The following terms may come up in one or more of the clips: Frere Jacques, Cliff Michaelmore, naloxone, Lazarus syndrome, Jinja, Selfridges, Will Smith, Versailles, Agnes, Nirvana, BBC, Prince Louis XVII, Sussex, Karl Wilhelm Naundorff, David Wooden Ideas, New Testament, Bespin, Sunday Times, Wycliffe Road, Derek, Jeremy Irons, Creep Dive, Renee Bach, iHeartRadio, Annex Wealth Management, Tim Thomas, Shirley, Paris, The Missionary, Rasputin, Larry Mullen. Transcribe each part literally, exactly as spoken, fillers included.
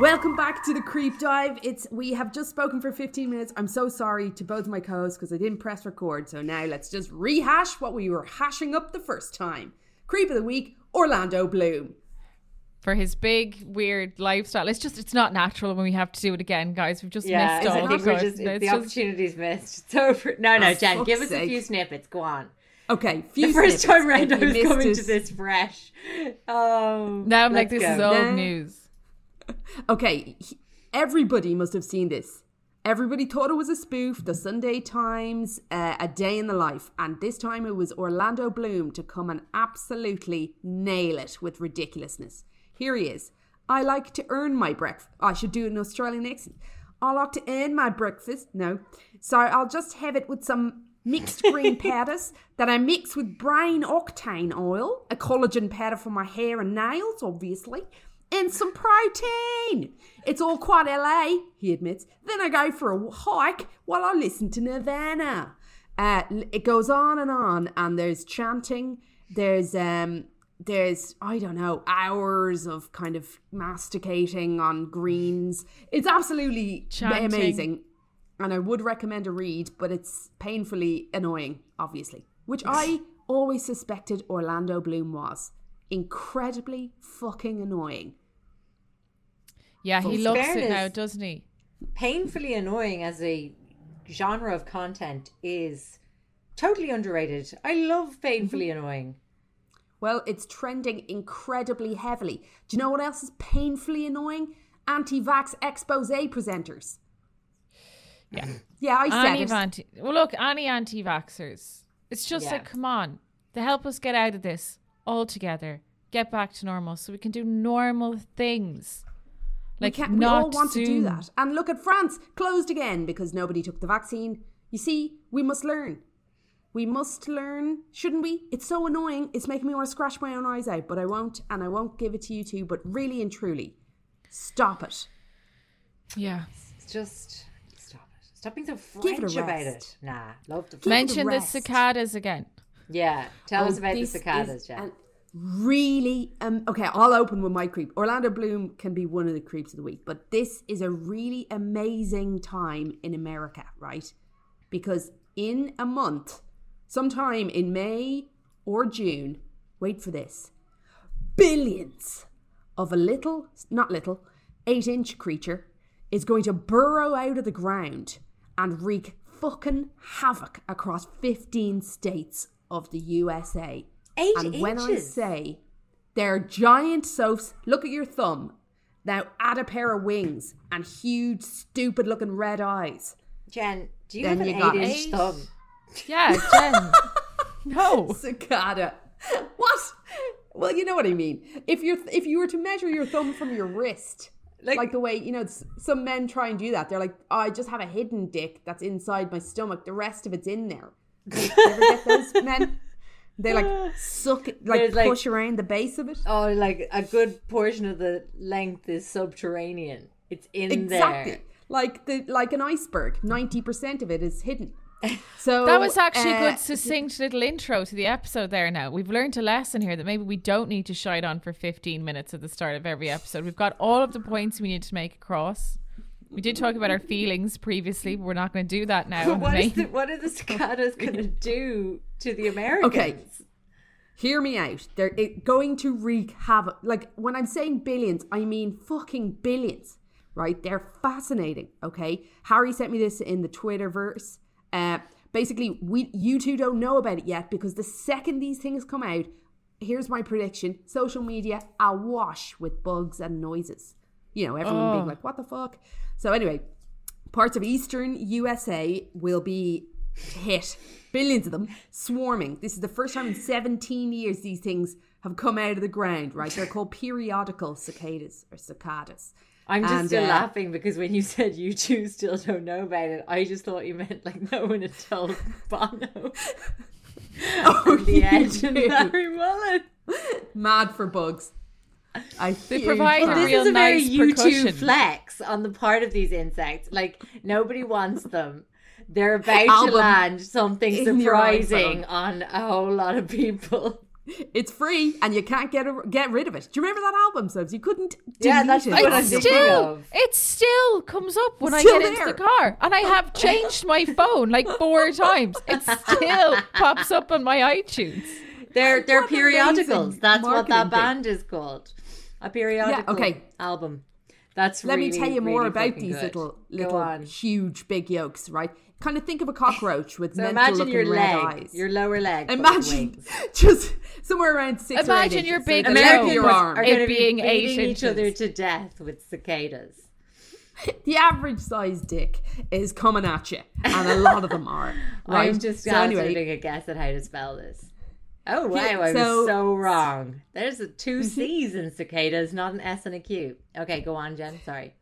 Welcome back to the Creep Dive. It's we have just spoken for fifteen minutes. I'm so sorry to both my co-hosts because I didn't press record. So now let's just rehash what we were hashing up the first time. Creep of the week, Orlando Bloom. For his big, weird lifestyle. It's just, it's not natural when we have to do it again, guys. We've just yeah, missed all of it. The just... opportunity's missed. It's over. No, no, oh, Jen, give us sake. a few snippets. Go on. Okay, few the first time round I was coming it. to this fresh. Um, now I'm like, this go. is old nah. news. Okay, everybody must have seen this. Everybody thought it was a spoof, the Sunday Times, uh, A Day in the Life. And this time it was Orlando Bloom to come and absolutely nail it with ridiculousness. Here he is. I like to earn my breakfast. I should do an Australian accent. I like to earn my breakfast. No. So I'll just have it with some mixed green powders that I mix with brain octane oil, a collagen powder for my hair and nails, obviously, and some protein. It's all quite L A, he admits. Then I go for a hike while I listen to Nirvana. Uh, it goes on and on, and there's chanting. There's, um, there's I don't know, hours of kind of masticating on greens. It's absolutely chanting. amazing. And I would recommend a read, but it's painfully annoying, obviously, which I always suspected Orlando Bloom was. Incredibly fucking annoying. Yeah, he loves it now, doesn't he? Painfully annoying as a genre of content is totally underrated. I love painfully annoying. Well, it's trending incredibly heavily. Do you know what else is painfully annoying? Anti-vax expose presenters. Yeah. Yeah, I said Annie it. Anti- well, look, any anti-vaxxers. It's just yeah. like, come on. They help us get out of this all together. Get back to normal so we can do normal things. Like, we, we all want soon. to do that. And look at France, closed again because nobody took the vaccine. You see, we must learn. We must learn, shouldn't we? It's so annoying. It's making me want to scratch my own eyes out, but I won't, and I won't give it to you two, but really and truly, stop it. Yeah. It's just... Stop being so French about it. Nah, love the French. Mention the cicadas again. Yeah, tell oh, us about the cicadas, Jen. Really, um, okay, I'll open with my creep. Orlando Bloom can be one of the creeps of the week, but this is a really amazing time in America, right? Because in a month, sometime in May or June, wait for this, billions of a little, not little, eight-inch creature is going to burrow out of the ground and wreak fucking havoc across fifteen states of the U S A. Eight and inches. When I say they're giant soaps, look at your thumb. Now add a pair of wings and huge, stupid looking red eyes. Jen, do you then have an you eight inch eight? thumb? Yeah, Jen. No. Cicada. Well, you know what I mean. If you're if you were to measure your thumb from your wrist, like, like the way, you know, some men try and do that. They're like, oh, I just have a hidden dick that's inside my stomach. The rest of it's in there. You ever get those men? They like suck it, like, like push around the base of it. Oh, like a good portion of the length is subterranean. It's in exactly. there. Like the like an iceberg, ninety percent of it is hidden. So that was actually uh, a good succinct little intro to the episode there. Now we've learned a lesson here that maybe we don't need to shite on for fifteen minutes at the start of every episode. We've got all of the points we need to make across. We did talk about our feelings previously, but we're not going to do that now. What, is the, what are the cicadas going to do to the Americans? Okay, hear me out. They're it, going to wreak havoc. Like, when I'm saying billions, I mean fucking billions, right? They're fascinating, okay? Harry sent me this in the Twitterverse. Uh, basically, we you two don't know about it yet, because the second these things come out, here's my prediction, social media awash with bugs and noises. You know, everyone oh. being like, what the fuck? So anyway, parts of eastern U S A will be hit. Billions of them swarming. This is the first time in seventeen years these things have come out of the ground, right? They're called periodical cicadas or cicadas. I'm just and, still uh, laughing because when you said you two still don't know about it, I just thought you meant like no one had told Bono. Oh, and the Edge and Larry Mullen. Mad for bugs. I they provide well, a real nice percussion. This is a very YouTube flex on the part of these insects. Like, nobody wants them. They're about Album to land something surprising on a whole lot of people. It's free and you can't get a, get rid of it. Do you remember that album, Subs? You couldn't delete yeah, that's it. What I'm still, it still comes up when it's I get there. Into the car. And I have changed my phone like four times. It still pops up on my iTunes. They're, they're periodicals. That's what that band thing. Is called. A periodical yeah, okay. album. That's Let really, me tell you really more about these good. Little, little huge, big yolks, right? Kind of think of a cockroach with so mental looking red eyes. Your lower leg. Imagine just somewhere around six imagine or eight your inches. Big so American your arm. Are it being be eight inches. Each other to death with cicadas. The average size dick is coming at you, and a lot of them are. Right? I'm just so anyway, doing a guess at how to spell this. Oh, wow, yeah, I so, was so wrong. There's a two C's in cicadas, not an S and a Q. Okay, go on, Jen, sorry.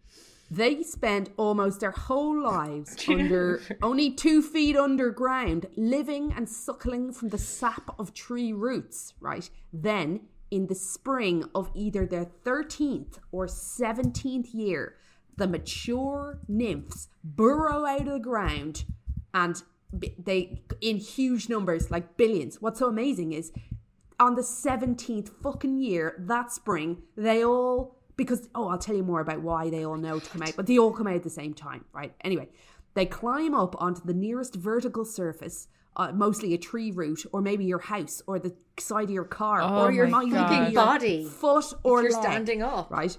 They spend almost their whole lives under only two feet underground, living and suckling from the sap of tree roots, right? Then, in the spring of either their thirteenth or seventeenth year, the mature nymphs burrow out of the ground and... they in huge numbers, like billions. What's so amazing is on the seventeenth fucking year, that spring, they all, because oh I'll tell you more about why they all know to come out, but they all come out at the same time, right? Anyway, they climb up onto the nearest vertical surface, uh, mostly a tree root, or maybe your house, or the side of your car, oh or your my body, foot, or you're leg, standing up, right?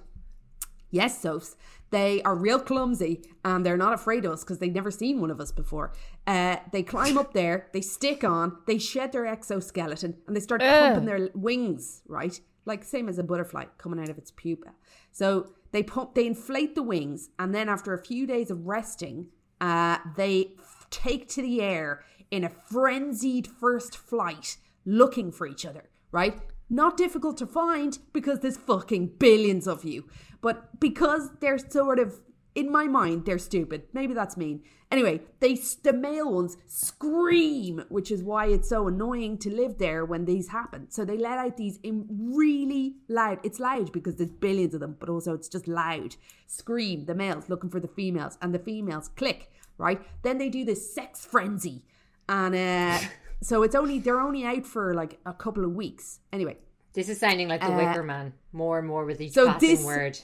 Yes, Sophs. They are real clumsy and they're not afraid of us because they've never seen one of us before. Uh, they climb up there, they stick on, they shed their exoskeleton and they start Ugh. pumping their wings, right? Like same as a butterfly coming out of its pupa. So they pump, they inflate the wings, and then after a few days of resting, uh, they f- take to the air in a frenzied first flight looking for each other, right? Not difficult to find because there's fucking billions of you. But because they're sort of, in my mind, they're stupid. Maybe that's mean. Anyway, they the male ones scream, which is why it's so annoying to live there when these happen. So they let out these in really loud, it's loud because there's billions of them, but also it's just loud. Scream, the males looking for the females, and the females click, right? Then they do this sex frenzy. And, uh... so it's only they're only out for like a couple of weeks. Anyway, this is sounding like the uh, Wicker Man more and more with each so passing this, word.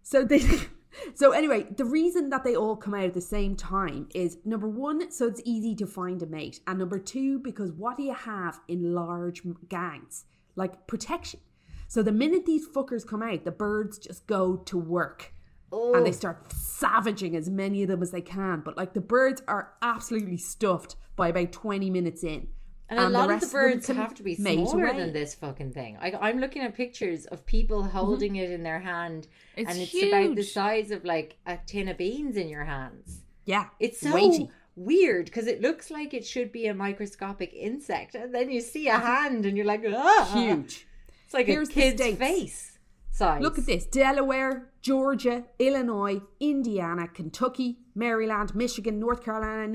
So this, so anyway, the reason that they all come out at the same time is number one, so it's easy to find a mate, and number two, because what do you have in large gangs? Like protection. So the minute these fuckers come out, the birds just go to work. Oh. And they start savaging as many of them as they can. But like the birds are absolutely stuffed by about twenty minutes in. And, and a lot the rest of the birds of have to be smaller away. Than this fucking thing. I, I'm looking at pictures of people holding mm-hmm. it in their hand. It's and it's huge. About the size of like a tin of beans in your hands. Yeah. It's so weighty. Weird because it looks like it should be a microscopic insect. And then you see a hand and you're like, ah. Huge. It's like Here's a kid's face size. Look at this. Delaware, Georgia, Illinois, Indiana, Kentucky, Maryland, Michigan, North Carolina,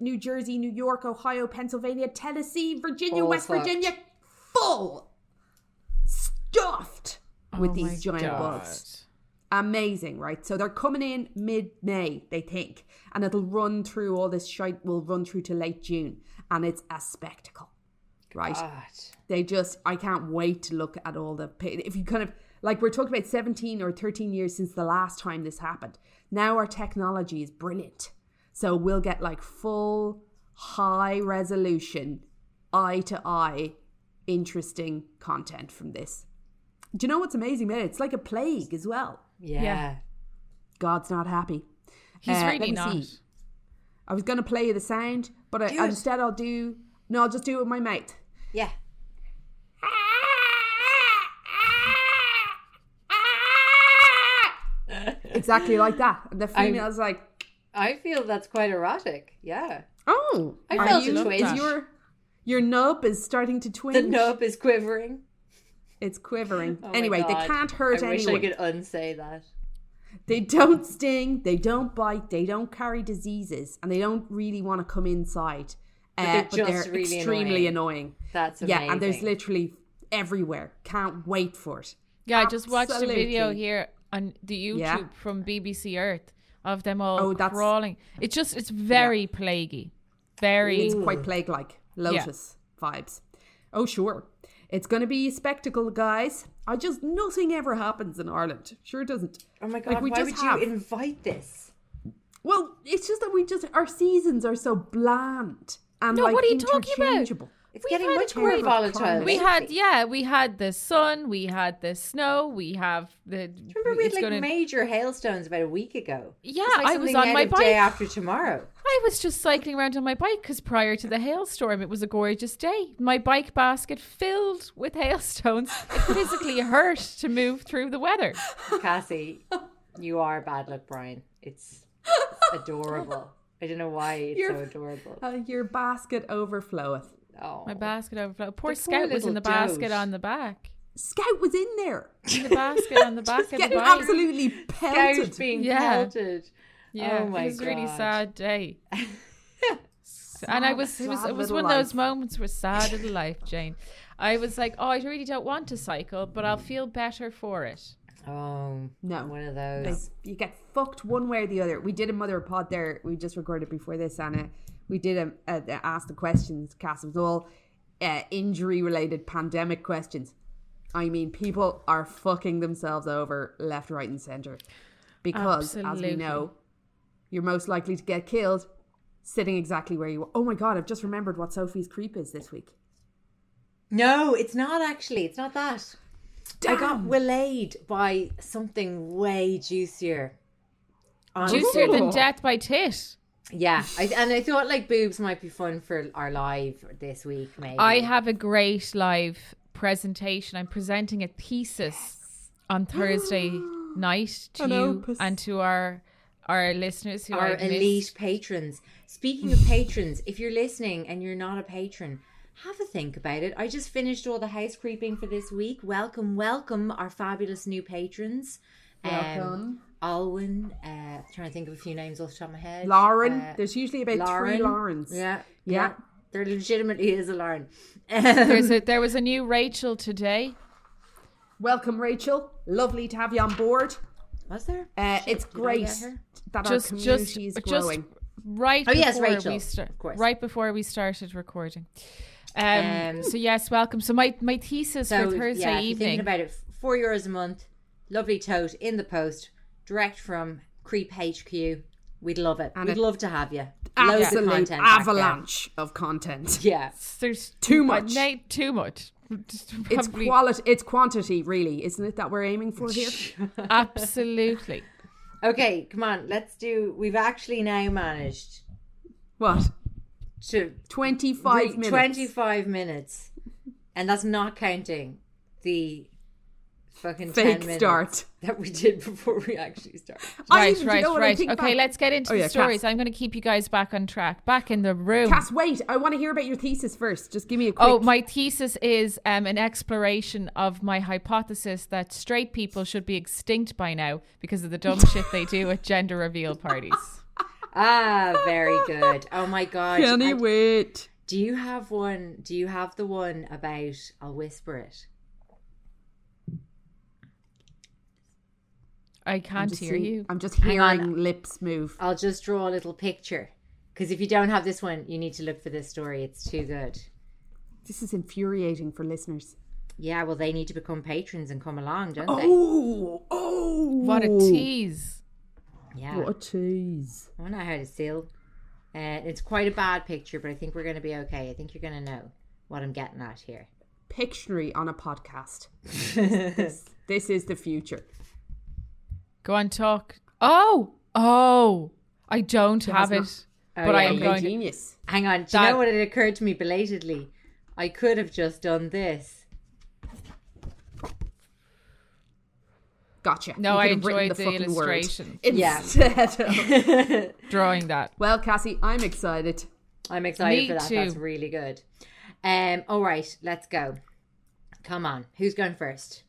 New Jersey, New York, Ohio, Pennsylvania, Tennessee, Virginia, All West sucked. Virginia. Full. Stuffed with oh these giant God. bugs. Amazing, right? So they're coming in mid-May, they think, and it'll run through all this shite will run through to late June, and it's a spectacle, right? God. They just, I can't wait to look at all the, if you kind of, like we're talking about seventeen or thirteen years since the last time this happened. Now our technology is brilliant. So we'll get like full, high resolution, eye to eye, interesting content from this. Do you know what's amazing about it? It's like a plague as well. Yeah. yeah. God's not happy. He's uh, really not. See. I was going to play you the sound, but I, instead I'll do... No, I'll just do it with my mouth. Yeah. Exactly like that. And the female's I'm, like... I feel that's quite erotic. Yeah. Oh. I felt you, is your, your nub is starting to twinge. The nub is quivering. It's quivering. Oh anyway, they can't hurt I anyone. I wish I could unsay that. They don't sting, they don't bite, they don't carry diseases, and they don't really want to come inside. But uh, they're, but just they're really extremely annoying. annoying. That's amazing. Yeah, and there's literally everywhere. Can't wait for it. Yeah, Absolutely. I just watched a video here on the YouTube yeah. from B B C Earth of them all oh, crawling. It's just, it's very yeah. plaguey. Very. It's quite plague-like. Lotus yeah. vibes. Oh, sure. It's going to be a spectacle, guys. I just, nothing ever happens in Ireland. Sure doesn't. Oh my God, like we why just would have... you invite this? Well, it's just that we just, our seasons are so bland and no, like what are you talking about? It's we getting much more volatile. We had, yeah, we had the sun, we had the snow, we have the... Do you remember we had like gonna... major hailstones about a week ago? Yeah, like I was on my bike. Day after tomorrow. I was just cycling around on my bike because prior to the hailstorm, it was a gorgeous day. My bike basket filled with hailstones. It physically hurt to move through the weather. Cassie, you are bad luck, Brian. It's adorable. I don't know why it's your, so adorable. Uh, your basket overfloweth. Oh. My basket overflowed. Poor the Scout poor was in the basket doge. on the back. Scout was in there. In the basket on the back. Just getting the absolutely pelted. Scout being yeah. pelted. Yeah, oh my it was God. a really sad day. sad, and I was, it was, it was one of those life. moments where sad little life, Jane. I was like, oh, I really don't want to cycle, but I'll feel better for it. Oh, no, one of those. You get fucked one way or the other. We did a mother pod there. We just recorded before this, Anna. We did a, a, a ask the questions, Cass. It was all uh, injury-related pandemic questions. I mean, people are fucking themselves over left, right, and centre. Because, Absolutely. as we know, you're most likely to get killed sitting exactly where you are. Oh my God, I've just remembered what Sophie's creep is this week. No, it's not actually. It's not that. Damn. I got waylaid by something way juicier. Honestly. Juicier than death by tit. Yeah, I, and I thought like boobs might be fun for our live this week, maybe. I have a great live presentation. I'm presenting a thesis yes. on Thursday night to an you opus. and to our our listeners who our are elite patrons. Speaking of patrons, if you're listening and you're not a patron, have a think about it. I just finished all the house creeping for this week. Welcome, welcome, our fabulous new patrons. Welcome. Um, Alwyn, uh, trying to think of a few names off the top of my head. Lauren, uh, there's usually about Lauren. three Laurens. Yeah, yeah, yeah. There legitimately is a Lauren. Um, there's a, there was a new Rachel today. Welcome, Rachel. Lovely to have you on board. Was there? Uh, it's great that just, our community is growing. Just right. Oh yes, Rachel. We start, of course. Right before we started recording. Um, um, so yes, welcome. So my my thesis so, for Thursday yeah, evening. Thinking about it, four euros a month. Lovely tote in the post. Direct from Creep H Q. We'd love it. And We'd it, love to have you. Loads of content. Avalanche of content. Yeah. There's too much. Na- too much. It's quality. It's quantity, really, isn't it, that we're aiming for here? Absolutely. Okay, come on. Let's do. We've actually now managed. What? To twenty-five re- minutes. twenty-five minutes. And that's not counting the fucking fake ten start that we did before we actually started. Right, I, right, you know right. Okay, back. Let's get into oh, the yeah, stories. Cass. I'm going to keep you guys back on track, back in the room. Cass, wait, I want to hear about your thesis first. Just give me a quick. Oh, my thesis is um, an exploration of my hypothesis that straight people should be extinct by now because of the dumb shit they do at gender reveal parties. Ah, very good. Oh my God. Can you wait? Do you have one? Do you have the one about, I'll whisper it. I can't hear seeing, you. I'm just hearing lips move. I'll just draw a little picture. Because if you don't have this one, you need to look for this story. It's too good. This is infuriating for listeners. Yeah, well, they need to become patrons and come along, don't oh, they? Oh, oh. What a tease. Yeah. What a tease. I don't know how to seal. Uh, it's quite a bad picture, but I think we're going to be okay. I think you're going to know what I'm getting at here. Pictionary on a podcast. this, this, this is the future. Go on, talk. Oh, oh, I don't she have it, not. But oh, yeah, I am okay. going. Genius. Hang on. Do that... you know what? It occurred to me belatedly. I could have just done this. Gotcha. No, I enjoyed the, the illustration. Instead of drawing that. Well, Cassie, I'm excited. I'm excited me for that. Too. That's really good. Um. All right, let's go. Come on. Who's going first?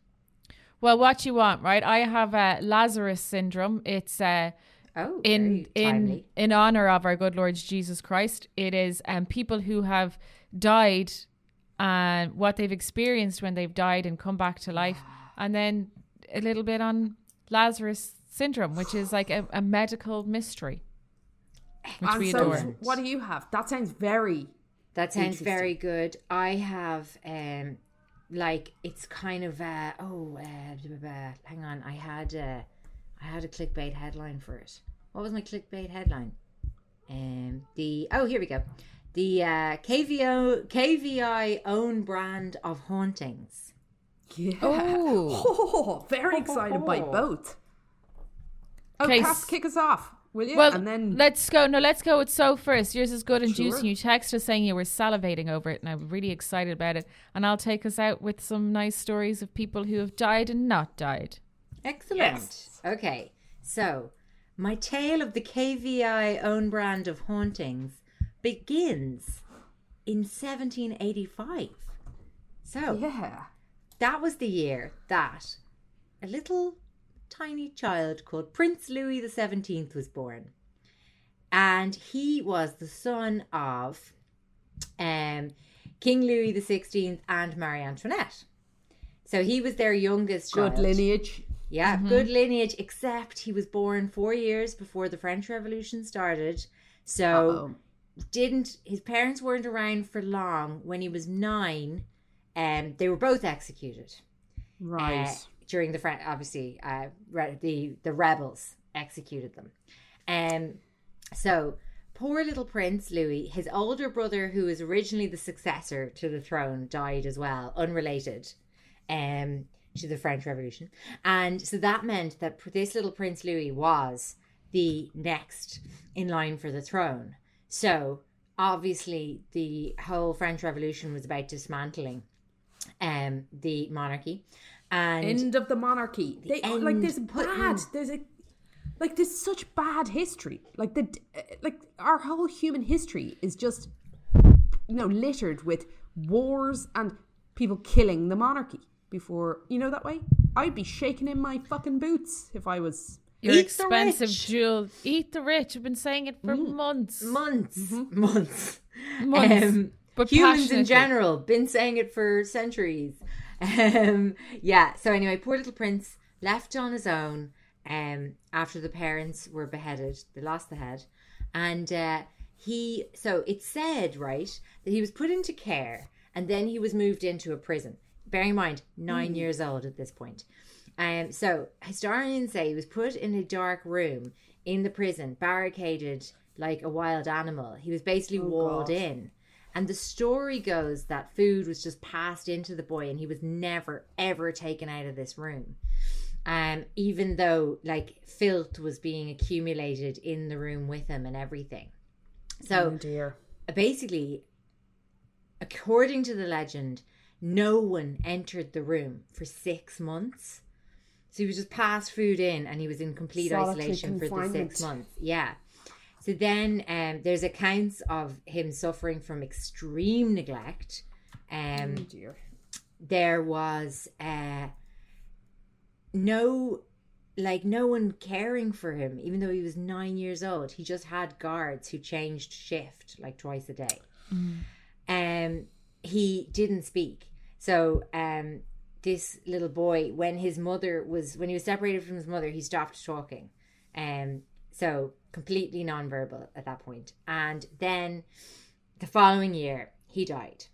Well, what you want, right? I have uh, Lazarus syndrome. It's uh, oh, in in in honor of our good Lord Jesus Christ. It is um, people who have died and uh, what they've experienced when they've died and come back to life. And then a little bit on Lazarus syndrome, which is like a, a medical mystery, which and we so adore. What do you have? That sounds very. That sounds very good. I have. Um, Like it's kind of uh, oh uh, blah, blah, blah. Hang on, I had uh, I had a clickbait headline for it. What was my clickbait headline? Um, the oh here we go, the uh, K V O K V I own brand of hauntings. Yeah, oh, oh very excited oh, oh. by both. Oh, okay, Cass, kick us off. Will you? Well, and then... let's go. No, let's go with So first. Yours is good and sure. juicy. You texted us saying you were salivating over it, and I'm really excited about it. And I'll take us out with some nice stories of people who have died and not died. Excellent. Yes. Okay. So, my tale of the K V I own brand of hauntings begins in seventeen eighty-five. So, yeah, that was the year that a little... tiny child called Prince Louis the seventeenth was born, and he was the son of um, King Louis the sixteenth and Marie Antoinette. So he was their youngest child. Good lineage. Yeah, mm-hmm. good lineage, except he was born four years before the French Revolution started. So Uh-oh. didn't his parents weren't around for long. When he was nine, um, they were both executed. Right. Uh, During the French, obviously, uh, the the rebels executed them, and um, so poor little Prince Louis, his older brother, who was originally the successor to the throne, died as well, unrelated, um, to the French Revolution, and so that meant that this little Prince Louis was the next in line for the throne. So obviously, the whole French Revolution was about dismantling, um, the monarchy. And end of the monarchy. The they, end, like there's bad. There's a like there's such bad history. Like the like our whole human history is just you know littered with wars and people killing the monarchy before you know that way. I'd be shaking in my fucking boots if I was. Your Eat expensive jewel. Eat the rich. I've been saying it for mm. months, months, mm-hmm. months, months. Um, but humans in general been saying it for centuries. Um, yeah, so anyway, poor little Prince left on his own um, after the parents were beheaded. They lost the head. And uh, he, so it's said, right, that he was put into care and then he was moved into a prison. Bearing in mind, nine mm. years old at this point. Um, so historians say he was put in a dark room in the prison, barricaded like a wild animal. He was basically oh, walled God. in. And the story goes that food was just passed into the boy and he was never, ever taken out of this room. Um, even though, like, filth was being accumulated in the room with him and everything. So, oh dear. Basically, according to the legend, No one entered the room for six months. So he was just passed food in and he was in complete Solitary isolation for the six months. Yeah. So then um, there's accounts of him suffering from extreme neglect. Um, oh dear. There was uh, no... like no one caring for him, even though he was nine years old. He just had guards who changed shift like twice a day. Mm. Um, he didn't speak. So um, this little boy, when his mother was, when he was separated from his mother, he stopped talking. Um, so completely nonverbal at that point. And then the following year, he died.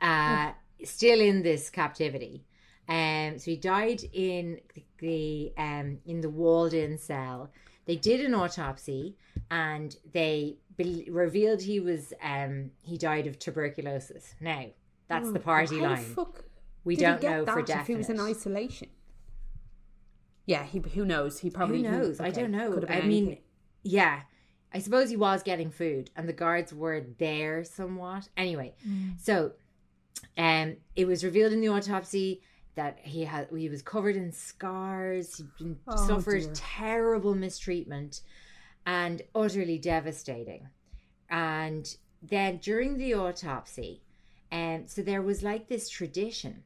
Uh, oh. Still in this captivity. Um, so he died in the um, in the walled-in cell. They did an autopsy, and they be- revealed he was um, he died of tuberculosis. Now that's oh, the party line. The fuck we did don't he get know that for definite. If he was in isolation, yeah. He who knows? He probably who knows? He, okay, I don't know. I mean, anything. yeah. I suppose he was getting food, and the guards were there somewhat. Anyway, mm. so um, it was revealed in the autopsy that he had, he was covered in scars, he'd been, oh, suffered dear. terrible mistreatment and utterly devastating. And then during the autopsy, um, so there was like this tradition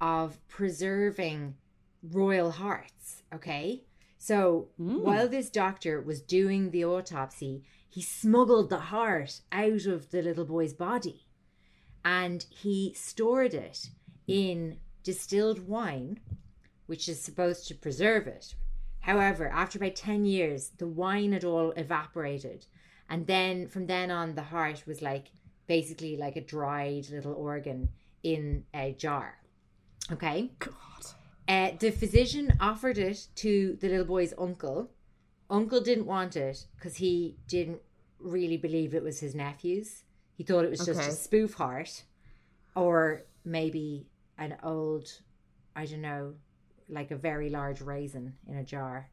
of preserving royal hearts, okay? So mm. while this doctor was doing the autopsy, he smuggled the heart out of the little boy's body and he stored it in distilled wine, which is supposed to preserve it. However, after about ten years, the wine had all evaporated, and then from then on the heart was like basically like a dried little organ in a jar. Okay. God. Uh, the physician offered it to the little boy's uncle. Uncle didn't want it because he didn't really believe it was his nephew's. He thought it was okay. just a spoof heart, or maybe an old, I don't know, like a very large raisin in a jar.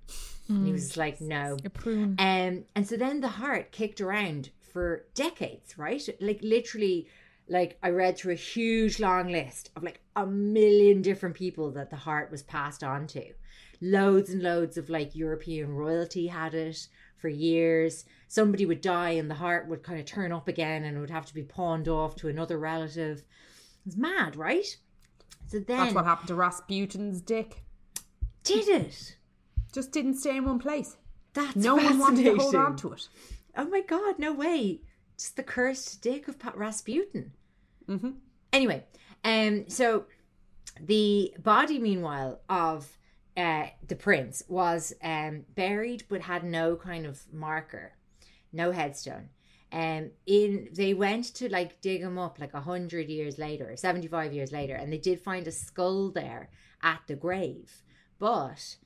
Mm. And he was like, no. A prune. Um, and so then the heart kicked around for decades, right? Like literally, like I read through a huge long list of like a million different people that the heart was passed on to. Loads and loads of like European royalty had it for years. Somebody would die and the heart would kind of turn up again and it would have to be pawned off to another relative. It's mad, right? So then, that's what happened to Rasputin's dick. Did it? Just didn't stay in one place. That's no one wanted to hold on to it. Oh my God, no way. Just the cursed dick of Rasputin. Mm-hmm. Anyway, um, so the body, meanwhile, of uh, the prince was um, buried but had no kind of marker, no headstone. Um, in they went to like dig him up like a hundred years later, seventy-five years later, and they did find a skull there at the grave. But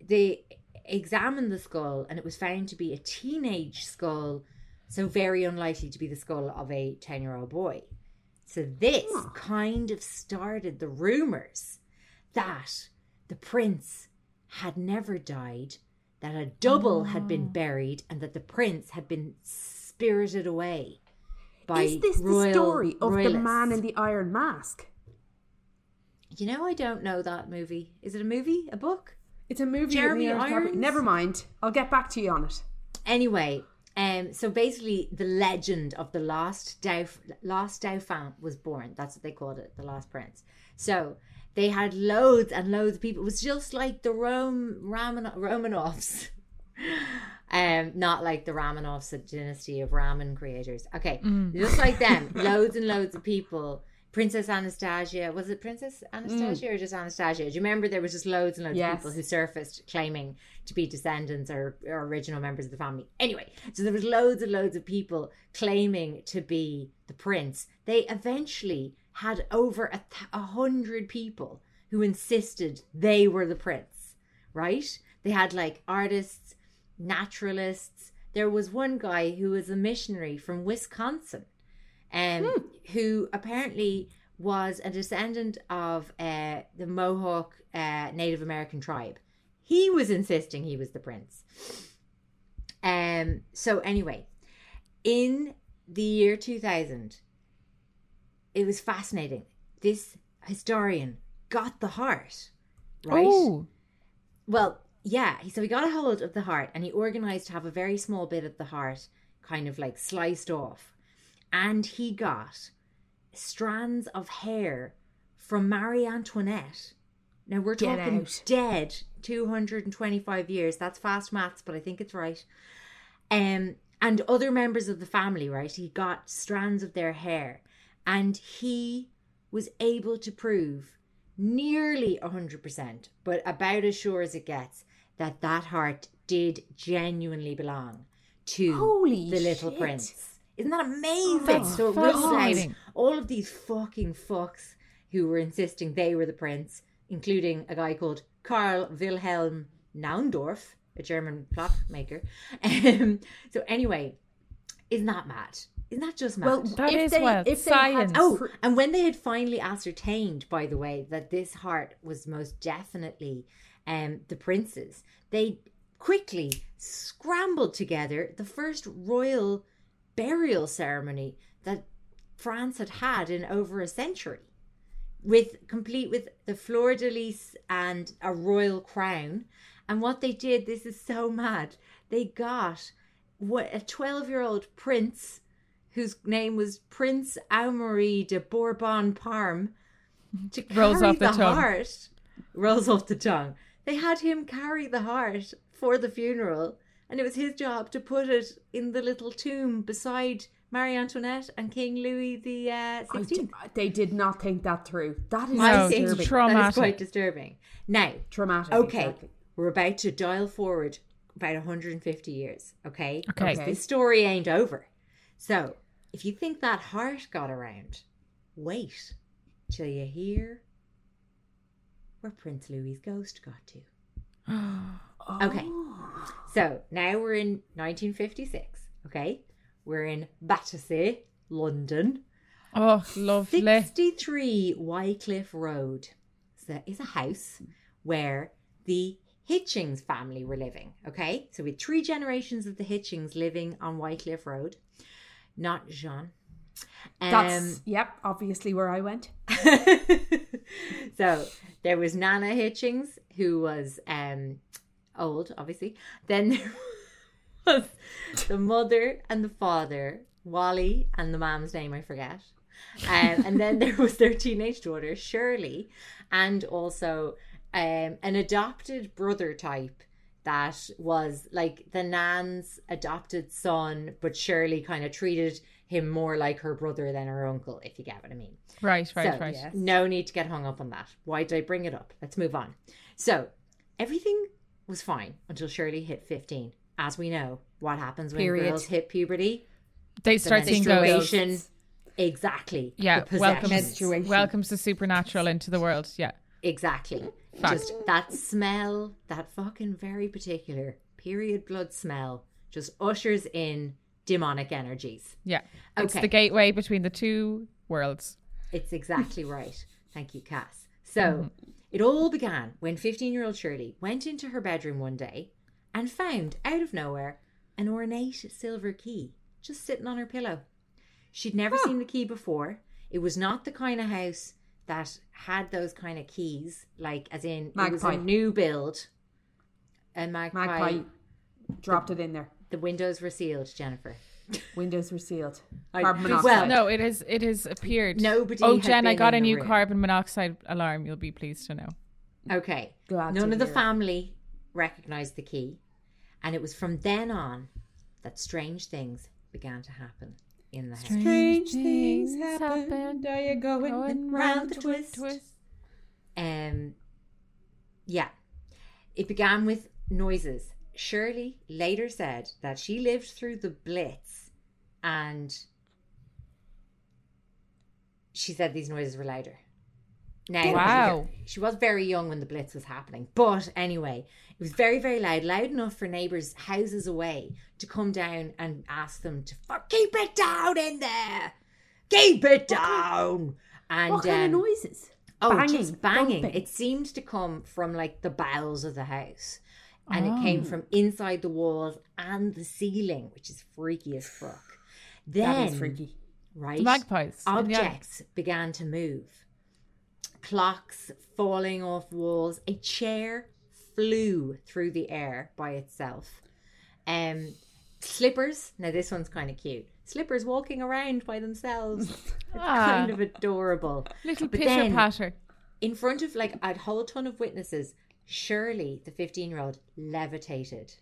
they examined the skull, and it was found to be a teenage skull, so very unlikely to be the skull of a ten-year-old boy. So this huh. kind of started the rumours that the prince had never died, that a double oh. had been buried, and that the prince had been spirited away by Is this royal, the story of royalists. The man in the iron mask? You know, I don't know that movie. Is it a movie? A book? It's a movie. Jeremy Irons? Never mind. I'll get back to you on it. Anyway, um, so basically the legend of the last Dauph- last Dauphin was born. That's what they called it, the last prince. So they had loads and loads of people. It was just like the Rome Raman- Romanovs. Um, not like the Romanovs, a dynasty of ramen creators. Okay, mm. just like them, loads and loads of people. Princess Anastasia, was it Princess Anastasia mm. or just Anastasia? Do you remember there was just loads and loads yes. of people who surfaced claiming to be descendants or, or original members of the family? Anyway, so there was loads and loads of people claiming to be the prince. They eventually had over a, th- a hundred people who insisted they were the prince, right? They had like artists, naturalists. There was one guy who was a missionary from Wisconsin, um, hmm. who apparently was a descendant of uh, the Mohawk uh, Native American tribe. He was insisting he was the prince. Um. So anyway, in the year two thousand, it was fascinating. this historian got the heart, right? Oh. Well, yeah. So he got a hold of the heart and he organised to have a very small bit of the heart kind of like sliced off. And he got strands of hair from Marie Antoinette. Now, we're Get talking out. dead two hundred twenty-five years. That's fast maths, but I think it's right. Um, and other members of the family, right? He got strands of their hair. And he was able to prove nearly one hundred percent, but about as sure as it gets, that that heart did genuinely belong to Holy the little shit. prince. Isn't that amazing? Oh, so it rules out all of these fucking fucks who were insisting they were the prince, including a guy called Karl Wilhelm Naundorff, a German plot maker. Um, so anyway, isn't that mad? Isn't that just mad? Well, that if is they, well, if science. They had, oh, and when they had finally ascertained, by the way, that this heart was most definitely um, the prince's, they quickly scrambled together the first royal burial ceremony that France had had in over a century. With complete with the fleur-de-lis and a royal crown. And what they did, this is so mad, they got what a twelve-year-old prince whose name was Prince Amaury de Bourbon-Parme to carry rolls off the, the tongue. heart. Rolls off the tongue. They had him carry the heart for the funeral, and it was his job to put it in the little tomb beside Marie Antoinette and King Louis the uh, sixteenth. I, they did not think that through. That is no, disturbing. Traumatic. That is quite disturbing. Now, traumatic. Okay, exactly. We're about to dial forward about one hundred fifty years. Okay, okay. okay. This story ain't over. So, if you think that heart got around, wait till you hear where Prince Louis' ghost got to. oh. Okay, so now we're in nineteen fifty-six. Okay. We're in Battersea, London. Oh, lovely. sixty-three Wycliffe Road so is a house where the Hitchings family were living, okay? So we had three generations of the Hitchings living on Wycliffe Road. Not Jean. Um, That's, yep, obviously where I went. So there was Nana Hitchings, who was um, old, obviously. Then there the mother and the father, Wally, and the mom's name I forget. Um, and then there was their teenage daughter, Shirley, and also um, an adopted brother type that was like the nan's adopted son, but Shirley kind of treated him more like her brother than her uncle, if you get what I mean. Right, right, so, right. Yes. No need to get hung up on that. Why did I bring it up? Let's move on. So everything was fine until Shirley hit fifteen. As we know, what happens when Period. girls hit puberty? They the start seeing ghosts. Exactly. Yeah. Welcomes, welcomes the supernatural into the world. Yeah. Exactly. Fact. Just that smell, that fucking very particular period blood smell, just ushers in demonic energies. Yeah. Okay. It's the gateway between the two worlds. It's exactly right. Thank you, Cass. So mm. it all began when fifteen-year-old Shirley went into her bedroom one day and found, out of nowhere, an ornate silver key just sitting on her pillow. She'd never oh. seen the key before. It was not the kind of house that had those kind of keys, like as in magpie. It was a new build. And Magpie, magpie dropped the, it in there. The windows were sealed, Jennifer. Windows were sealed. Carbon monoxide. Well, no, it has it has appeared. Nobody. Oh, Jen, I got a new room. Carbon monoxide alarm. You'll be pleased to know. Okay. Glad None of the family recognised the key, and it was from then on that strange things began to happen in the house. Strange things happen. Are you going, going round the twist? twist? Um, yeah. It began with noises. Shirley later said that she lived through the Blitz, and she said these noises were louder. Now, wow. She was very young when the Blitz was happening. But anyway, it was very, very loud. Loud enough for neighbours houses away to come down and ask them to fuck, keep it down in there. Keep it down. And what kind um, of noises? Oh, banging, just banging. Thumping. It seemed to come from like the bowels of the house. And oh. it came from inside the walls and the ceiling, which is freaky as fuck. Then, that is freaky. Right? The magpies. Objects yeah. began to move. clocks falling off walls. A chair flew through the air by itself. Um, slippers. Now this one's kind of cute. Slippers walking around by themselves. It's ah. kind of adorable. Little pitter patter. In front of like a whole ton of witnesses, Shirley, the fifteen-year-old, levitated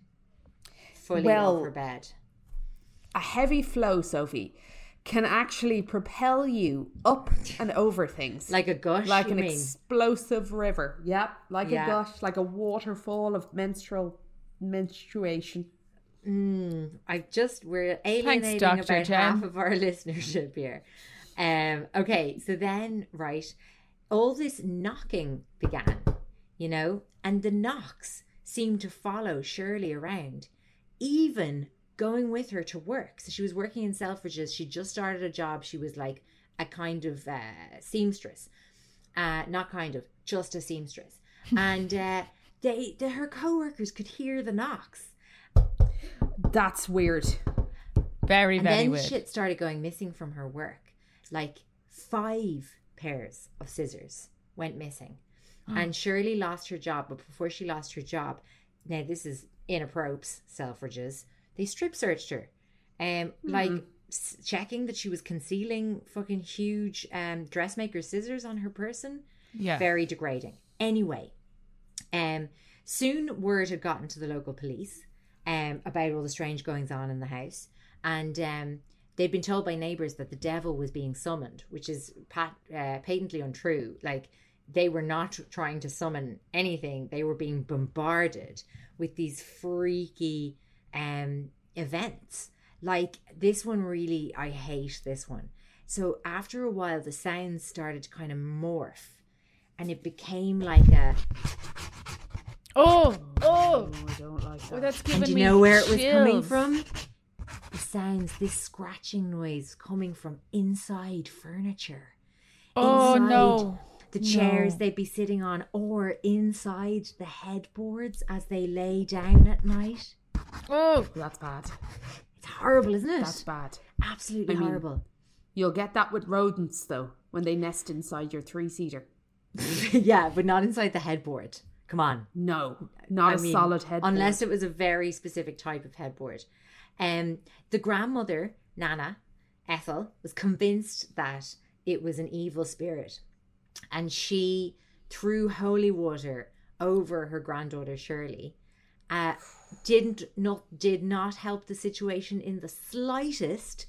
fully well, off her bed. A heavy flow, Sophie, can actually propel you up and over things. Like a gush, Like an mean? explosive river. Yep, like yeah. a gush, like a waterfall of menstrual menstruation. Mm, I just, we're alienating Thanks, about Jen. half of our listenership here. Um, okay, so then, right, all this knocking began, you know, and the knocks seemed to follow Shirley around, even going with her to work. So she was working in Selfridges. She just started a job. She was like a kind of uh, seamstress. Uh, not kind of, just a seamstress. And uh, they, the, her co-workers could hear the knocks. That's weird. Very, very weird. And then weird. shit started going missing from her work. Like five pairs of scissors went missing. Mm. And Shirley lost her job. But before she lost her job, now this is inappropriate, Selfridges, they strip searched her. Um, mm-hmm. Like s- checking that she was concealing fucking huge um, dressmaker scissors on her person. Yeah. Very degrading. Anyway, um, soon word had gotten to the local police um, about all the strange goings on in the house. And um, they'd been told by neighbours that the devil was being summoned, which is pat- uh, patently untrue. Like, they were not trying to summon anything. They were being bombarded with these freaky um events. Like this one, really, I hate this one. So after a while, the sounds started to kind of morph, and it became like a oh oh, oh I don't like that. Oh, that's giving me chills. And you know where it was coming from? The sounds, this scratching noise, coming from inside furniture. Oh inside no. The chairs no. they'd be sitting on, or inside the headboards as they lay down at night. Oh, that's bad. It's horrible, isn't it? That's bad. Absolutely I mean, horrible. You'll get that with rodents, though, when they nest inside your three-seater. Yeah, but not inside the headboard. Come on. No, not I a mean, solid headboard. Unless it was a very specific type of headboard. Um, the grandmother, Nana, Ethel, was convinced that it was an evil spirit. And she threw holy water over her granddaughter, Shirley. Uh, didn't not did not help the situation in the slightest.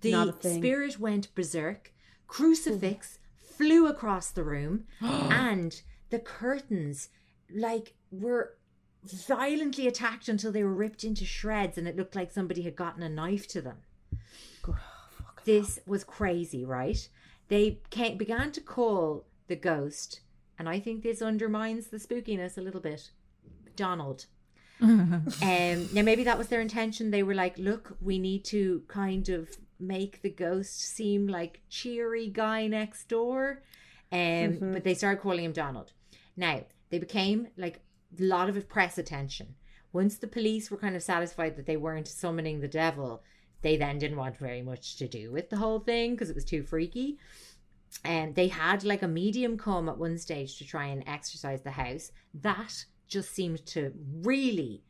The spirit went berserk. Crucifix Ooh. flew across the room, and the curtains like were violently attacked until they were ripped into shreds, and it looked like somebody had gotten a knife to them. Oh, this was crazy, right? They came, began to call the ghost, and I think this undermines the spookiness a little bit, Donald. um, now maybe that was their intention. They were like, look, we need to kind of make the ghost seem like cheery guy next door, um, mm-hmm. but they started calling him Donald. Now they became like a lot of press attention. Once the police were kind of satisfied that they weren't summoning the devil, they then didn't want very much to do with the whole thing because it was too freaky. And um, they had like a medium come at one stage to try and exorcise the house. That just seemed to really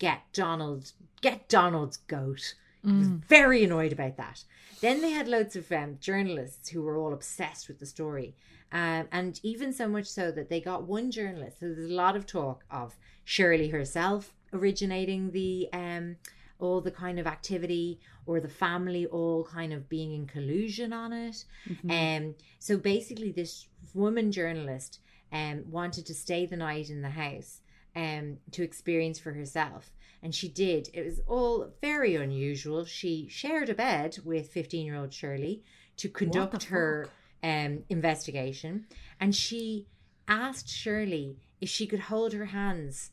get Donald, get Donald's goat. Mm. He was very annoyed about that. Then they had loads of um, journalists who were all obsessed with the story. Um, and even so much so that they got one journalist. So there's a lot of talk of Shirley herself originating the um, all the kind of activity, or the family all kind of being in collusion on it. Mm-hmm. Um, so basically this woman journalist Um, wanted to stay the night in the house um, to experience for herself. And she did. It was all very unusual. She shared a bed with fifteen-year-old Shirley to conduct her um, investigation. And she asked Shirley if she could hold her hands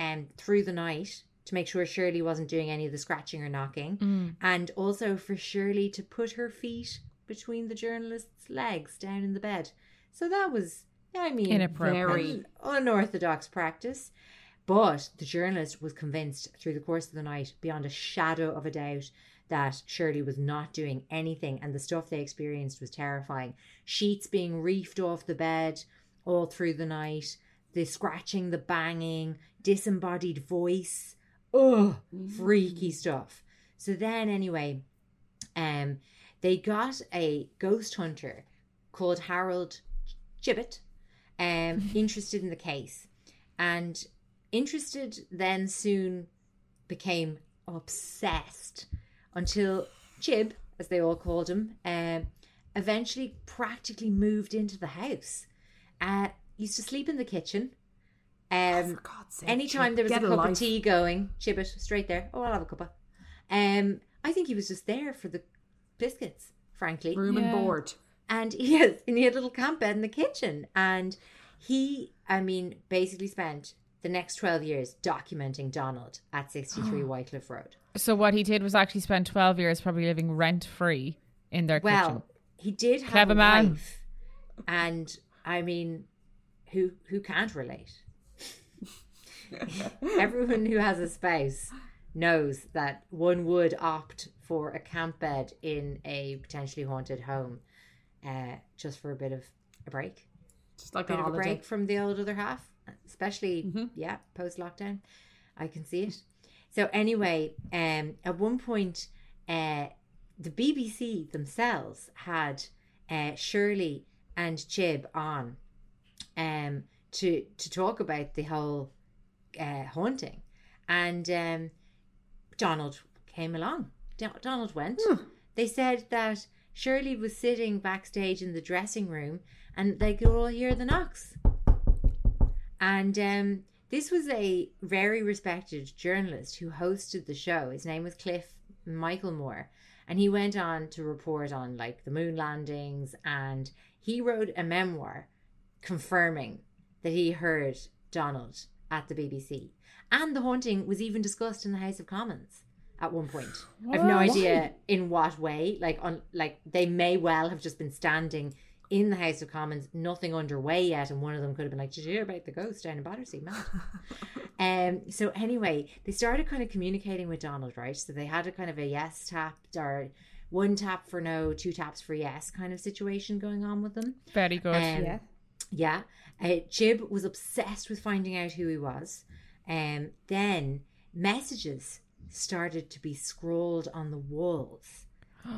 um, through the night to make sure Shirley wasn't doing any of the scratching or knocking. Mm. And also for Shirley to put her feet between the journalist's legs down in the bed. So that was... I mean, very unorthodox practice. But the journalist was convinced through the course of the night, beyond a shadow of a doubt, that Shirley was not doing anything, and the stuff they experienced was terrifying. Sheets being reefed off the bed all through the night, the scratching, the banging, disembodied voice, ugh, mm. freaky stuff. So then anyway, um, they got a ghost hunter called Harold Chibbett, um, interested in the case, and interested then soon became obsessed until Chib, as they all called him, um, eventually practically moved into the house. Uh, used to sleep in the kitchen. Um, oh, for God's sake. Anytime there was a, a cup life. of tea going, Chibbett, straight there. Oh, I'll have a cuppa. Um, I think he was just there for the biscuits, frankly. Room yeah. and board. And yes, and he had a little camp bed in the kitchen. And he, I mean, basically spent the next twelve years documenting Donald at sixty-three Wycliffe Road. So what he did was actually spend twelve years probably living rent-free in their well, kitchen. Well, he did have Clever a man. wife. And, I mean, who who can't relate? Everyone who has a spouse knows that one would opt for a camp bed in a potentially haunted home uh, just for a bit of a break. Just like a, a bit holiday. of a break from the old other half, especially, mm-hmm. yeah, post-lockdown. I can see it. So anyway, um, at one point, uh, the B B C themselves had uh, Shirley and Chib on um, to, to talk about the whole uh, haunting. And um, Donald came along. Do- Donald went. Hmm. They said that Shirley was sitting backstage in the dressing room and they could all hear the knocks. And um, this was a very respected journalist who hosted the show. His name was Cliff Michaelmore. And he went on to report on like the moon landings, and he wrote a memoir confirming that he heard Donald at the B B C. And the haunting was even discussed in the House of Commons at one point. Whoa, I have no why? idea in what way. Like, on, like they may well have just been standing in the House of Commons, nothing underway yet, and one of them could have been like, did you hear about the ghost down in Battersea? Mad. um, so anyway, they started kind of communicating with Donald, right? So they had a kind of a yes tap, or one tap for no, two taps for yes kind of situation going on with them. Very good. Um, yeah. Yeah. Uh, Chib was obsessed with finding out who he was. Um, then messages started to be scrawled on the walls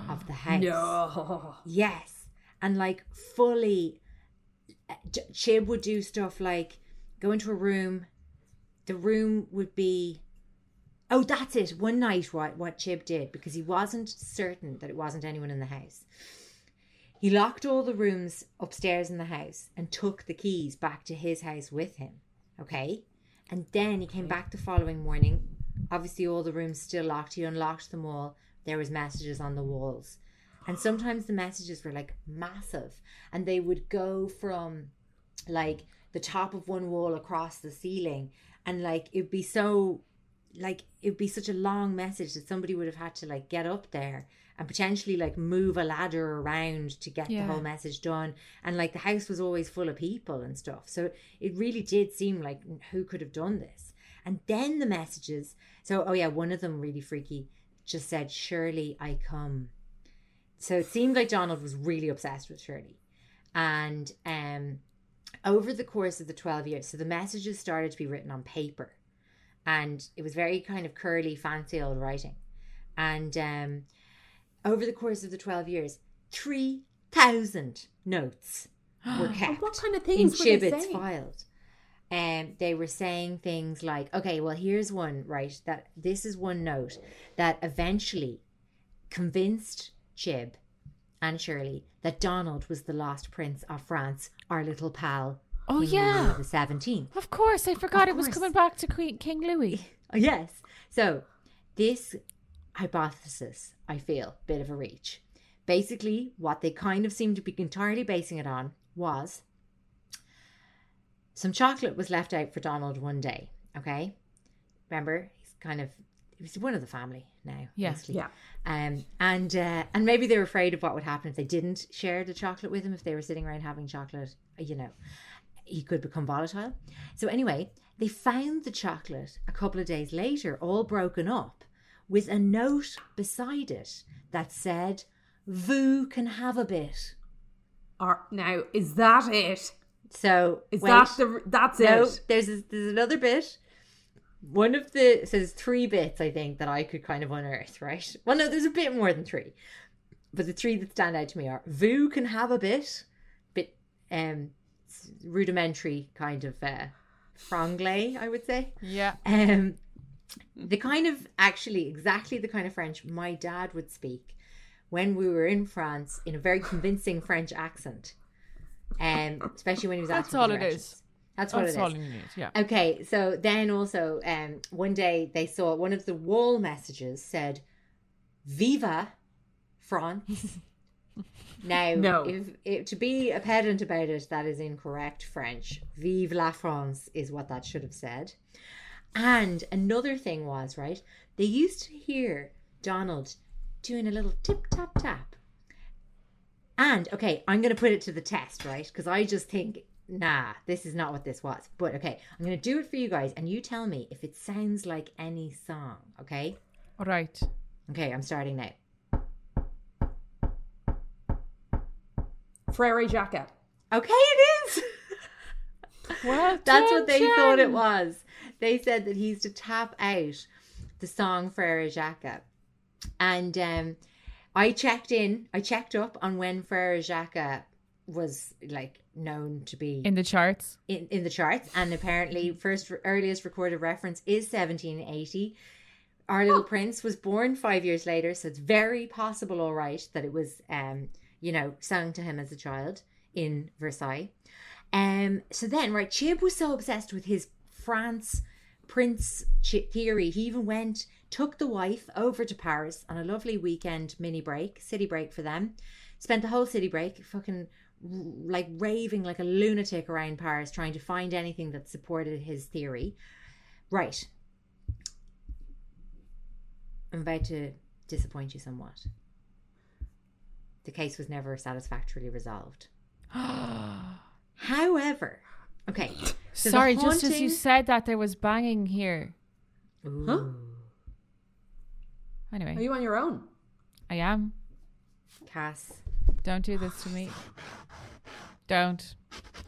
of the house. No. Yes. And like fully, Chib would do stuff like go into a room. The room would be, oh, that's it. One night what, what Chib did, because he wasn't certain that it wasn't anyone in the house. He locked all the rooms upstairs in the house and took the keys back to his house with him. Okay. And then he came back the following morning. Obviously all the rooms still locked. He unlocked them all. There was messages on the walls. And sometimes the messages were like massive, and they would go from like the top of one wall across the ceiling, and like it'd be so like it'd be such a long message that somebody would have had to like get up there and potentially like move a ladder around to get yeah. the whole message done. And like the house was always full of people and stuff. So it really did seem like who could have done this. And then the messages. So, oh yeah, one of them really freaky just said, "Shirley, I come." So it seemed like Donald was really obsessed with Shirley. And um, over the course of the twelve years, so the messages started to be written on paper. And it was very kind of curly, fancy old writing. And um, over the course of the twelve years, three thousand notes were kept what kind of things in Chibbett's files. Um, they were saying things like, okay, well, here's one, right? That this is one note that eventually convinced Chib and Shirley that Donald was the lost prince of France, our little pal. Oh, King yeah. Louis the seventeenth. Of course, I forgot of it course. was coming back to Queen, King Louis. Yes. So this hypothesis, I feel, bit of a reach. Basically, what they kind of seemed to be entirely basing it on was some chocolate was left out for Donald one day. Okay. Remember, he's kind of He's one of the family now, yeah, mostly. Yeah. Um, and uh, and maybe they were afraid of what would happen if they didn't share the chocolate with him. If they were sitting around having chocolate, you know, he could become volatile. So anyway, they found the chocolate a couple of days later, all broken up, with a note beside it that said, "Voo can have a bit." Or, now, is that it? So is wait, that the that's no, it? There's a, there's another bit. One of the so there's three bits I think that I could kind of unearth, right? Well, no, there's a bit more than three, but the three that stand out to me are "Voo can have a bit," bit um rudimentary kind of uh, franglais, I would say. Yeah. Um, the kind of actually exactly the kind of French my dad would speak when we were in France in a very convincing French accent. Um, especially when he was asking for directions. That's all it is. That's what it is. Yeah. Okay, so then also um, one day they saw one of the wall messages said, "Viva France." Now, no. if, if to be a pedant about it, that is incorrect French. "Vive la France" is what that should have said. And another thing was, right, they used to hear Donald doing a little tip-tap-tap. And, okay, I'm going to put it to the test, right? Because I just think, nah, this is not what this was. But, okay, I'm going to do it for you guys. And you tell me if it sounds like any song, okay? All right. Okay, I'm starting now. Frere Jacques. Okay, it is. Well, that's what they thought it was. They said that he used to tap out the song Frere Jacques. And, um... I checked in, I checked up on when Frere Jacques was like known to be in the charts. In, in the charts, and apparently, first earliest recorded reference is seventeen eighty. Our Little oh. Prince was born five years later, so it's very possible, all right, that it was, um, you know, sung to him as a child in Versailles. Um, so then, right, Chib was so obsessed with his France Prince theory, he even went. Took the wife over to Paris on a lovely weekend mini break, city break for them. Spent the whole city break fucking like raving like a lunatic around Paris trying to find anything that supported his theory. Right. I'm about to disappoint you somewhat. The case was never satisfactorily resolved. However, okay. So sorry, haunting... just as you said that, there was banging here. Ooh. Huh? Anyway. Are you on your own? I am. Cass. Don't do this to me. Don't.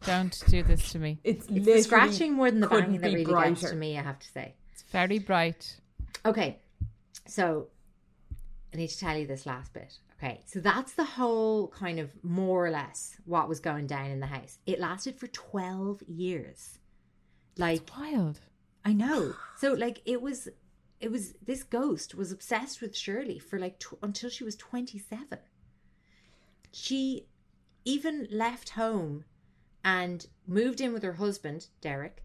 Don't do this to me. It's, it's the scratching more than the banging that really brighter. Gets to me, I have to say. It's very bright. Okay. So, I need to tell you this last bit. Okay. So, that's the whole kind of more or less what was going down in the house. It lasted for twelve years. Like. That's wild. I know. So, like, it was... It was this ghost was obsessed with Shirley for like tw- until she was twenty-seven. She even left home and moved in with her husband, Derek,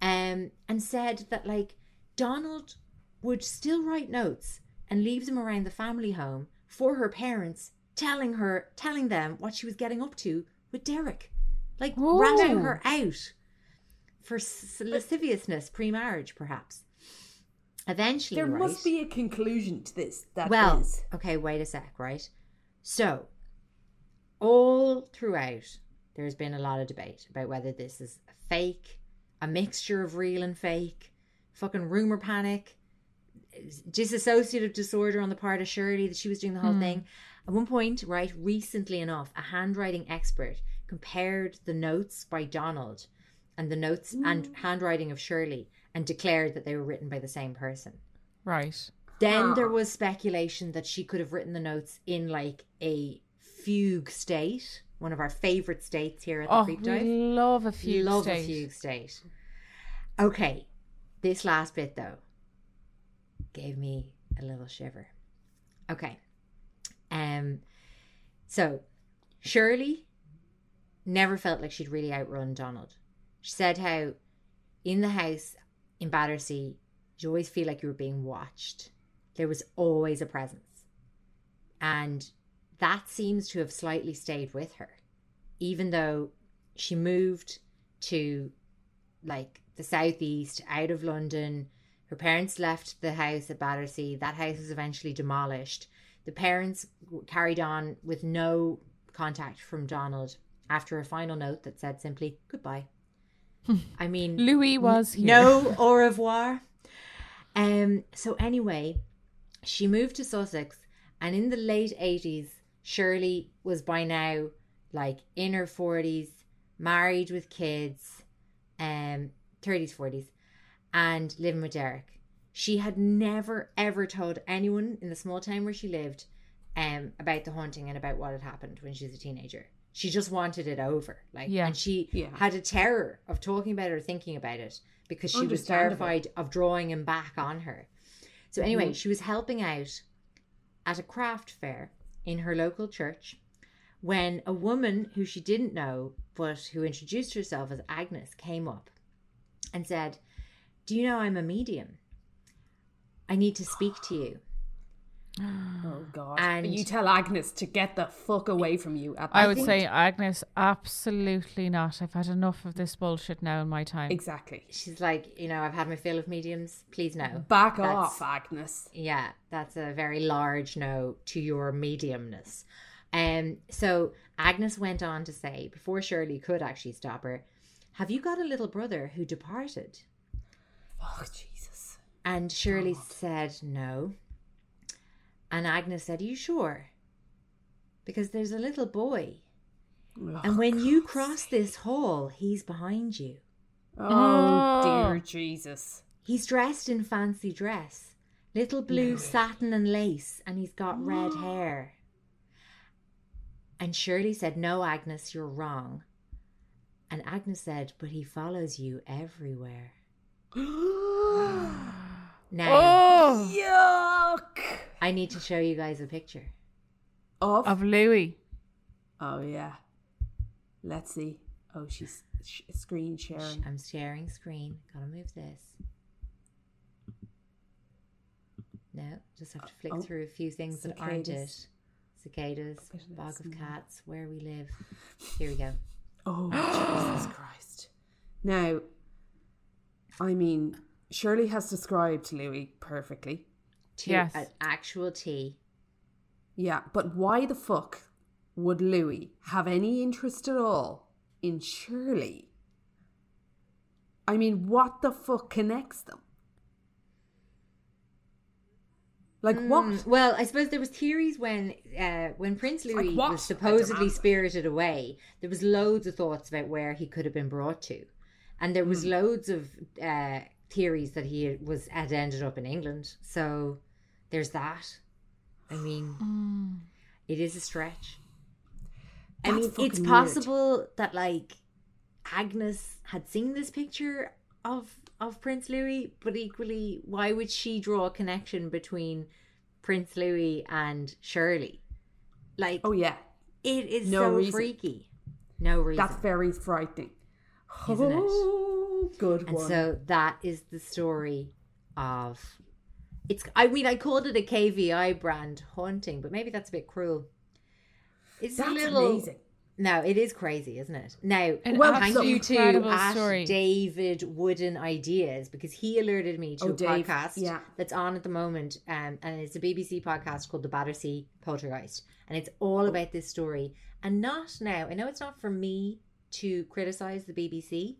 um, and said that like Donald would still write notes and leave them around the family home for her parents, telling her, telling them what she was getting up to with Derek, like Whoa. ratting her out for s- lasciviousness pre-marriage, perhaps. Eventually, there right, must be a conclusion to this. That well, is. okay, wait a sec, right? So, all throughout, there's been a lot of debate about whether this is a fake, a mixture of real and fake, fucking rumour panic, disassociative disorder on the part of Shirley that she was doing the whole mm. thing. At one point, right, recently enough, a handwriting expert compared the notes by Donald and the notes mm. and handwriting of Shirley and declared that they were written by the same person. Right. Then ah. there was speculation that she could have written the notes in like a fugue state, one of our favourite states here at the oh, Creep Dive. We love a fugue love state. Love a fugue state. Okay, this last bit though gave me a little shiver. Okay. Um. So, Shirley never felt like she'd really outrun Donald. She said how in the house... in Battersea, you always feel like you were being watched. There was always a presence. And that seems to have slightly stayed with her, even though she moved to like the southeast, out of London. Her parents left the house at Battersea. That house was eventually demolished. The parents carried on with no contact from Donald after a final note that said simply, "Goodbye." I mean, Louis was here. No au revoir. Um, so anyway, She moved to Sussex, and in the late eighties, Shirley was by now like in her forties, married with kids, um, thirties, forties, and living with Derek. She had never, ever told anyone in the small town where she lived um, about the haunting and about what had happened when she was a teenager. She just wanted it over. Like, yeah. And she yeah. had a terror of talking about it or thinking about it because she was terrified of drawing him back on her. So anyway, mm-hmm. she was helping out at a craft fair in her local church when a woman who she didn't know, but who introduced herself as Agnes, came up and said, "Do you know I'm a medium? I need to speak to you." Oh God. And you tell Agnes to get the fuck away from you at that I would point. Say, Agnes, absolutely not. I've had enough of this bullshit now in my time. Exactly. She's like, you know, I've had my fill of mediums. Please no. Back that's, off, Agnes. Yeah, that's a very large no to your mediumness. Um, so Agnes went on to say, before Shirley could actually stop her, "Have you got a little brother who departed?" Oh, Jesus. And Shirley God. said no. And Agnes said, "Are you sure? Because there's a little boy. Oh, and when God you cross sake. this hall, he's behind you." Oh, oh, dear Jesus. "He's dressed in fancy dress, little blue no. satin and lace, and he's got red hair." And Shirley said, "No, Agnes, you're wrong." And Agnes said, "But he follows you everywhere." Now, oh, yuck! I need to show you guys a picture of of Louis. Oh yeah, let's see. Oh, she's sh- screen sharing. I'm sharing screen. Gotta move this. No, just have to flick oh, through a few things cicadas. that aren't it. Cicadas, bog of cats, where we live. Here we go. Oh Jesus Christ! Now, I mean. Shirley has described Louis perfectly. To yes. an actual T. Yeah, but why the fuck would Louis have any interest at all in Shirley? I mean, what the fuck connects them? Like mm, what? Well, I suppose there was theories when uh, when Prince Louis like was supposedly spirited away. There was loads of thoughts about where he could have been brought to. And there was mm. loads of... Uh, theories that he was had ended up in England, so there's that. I mean, mm. it is a stretch. That's I mean, it's possible weird. that like Agnes had seen this picture of of Prince Louis, but equally, why would she draw a connection between Prince Louis and Shirley? Like, oh yeah, it is no so reason. freaky. No reason. That's very frightening, isn't it? Good one. And so that is the story of it's. I mean, I called it a K V I brand haunting, but maybe that's a bit cruel. It's that's a little. Amazing. No, it is crazy, isn't it? Now, and well, thank you to at David Wooden Ideas because he alerted me to oh, a Dave. podcast yeah. that's on at the moment, um, and it's a B B C podcast called The Battersea Poltergeist, and it's all about this story. And not now. I know it's not for me to criticize the B B C.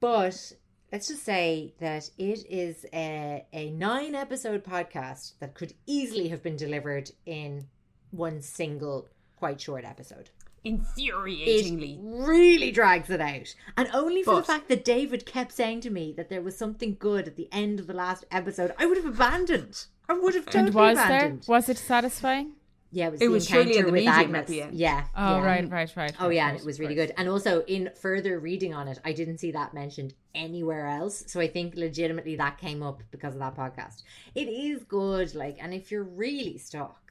But let's just say that it is a, a nine-episode podcast that could easily have been delivered in one single, quite short episode. Infuriatingly. It really drags it out. And only for but, the fact that David kept saying to me that there was something good at the end of the last episode, I would have abandoned. I would have totally and was abandoned. There? Was it satisfying? Yeah, it was, it the was encounter in the with Agnes. At the end. Yeah. Oh, yeah. right, right, right. Oh, yeah, right, and it was really right. good. And also, in further reading on it, I didn't see that mentioned anywhere else. So I think legitimately that came up because of that podcast. It is good, like, and if you're really stuck.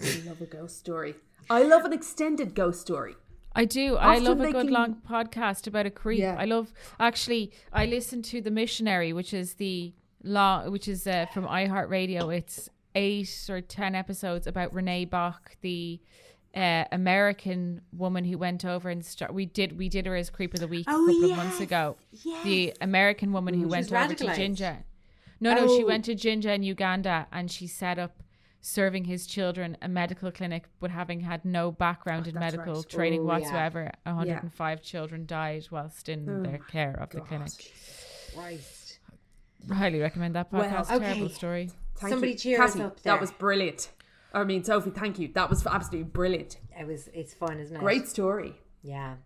I love a ghost story. I love an extended ghost story. I do. Often I love a good can... long podcast about a creep. Yeah. I love, actually, I listen to The Missionary, which is the long, which is uh, from iHeartRadio. It's eight or ten episodes about Renee Bach, the uh, American woman who went over and start, we did we did her as Creep of the Week oh, a couple yes, of months ago. Yes. The American woman who She's went radicalized. over to Jinja. No, oh. no, she went to Jinja in Uganda and she set up serving his children a medical clinic, but having had no background oh, in medical right. training oh, whatsoever. Yeah. one hundred five yeah. children died whilst in oh, their care of God. the clinic. Christ. Highly recommend that podcast. Well, okay. Terrible story. Thank Somebody you. cheer Cassie, us up there. That was brilliant. I mean, Sophie, thank you. That was absolutely brilliant. It was. It's fun, isn't it? Great story. Yeah.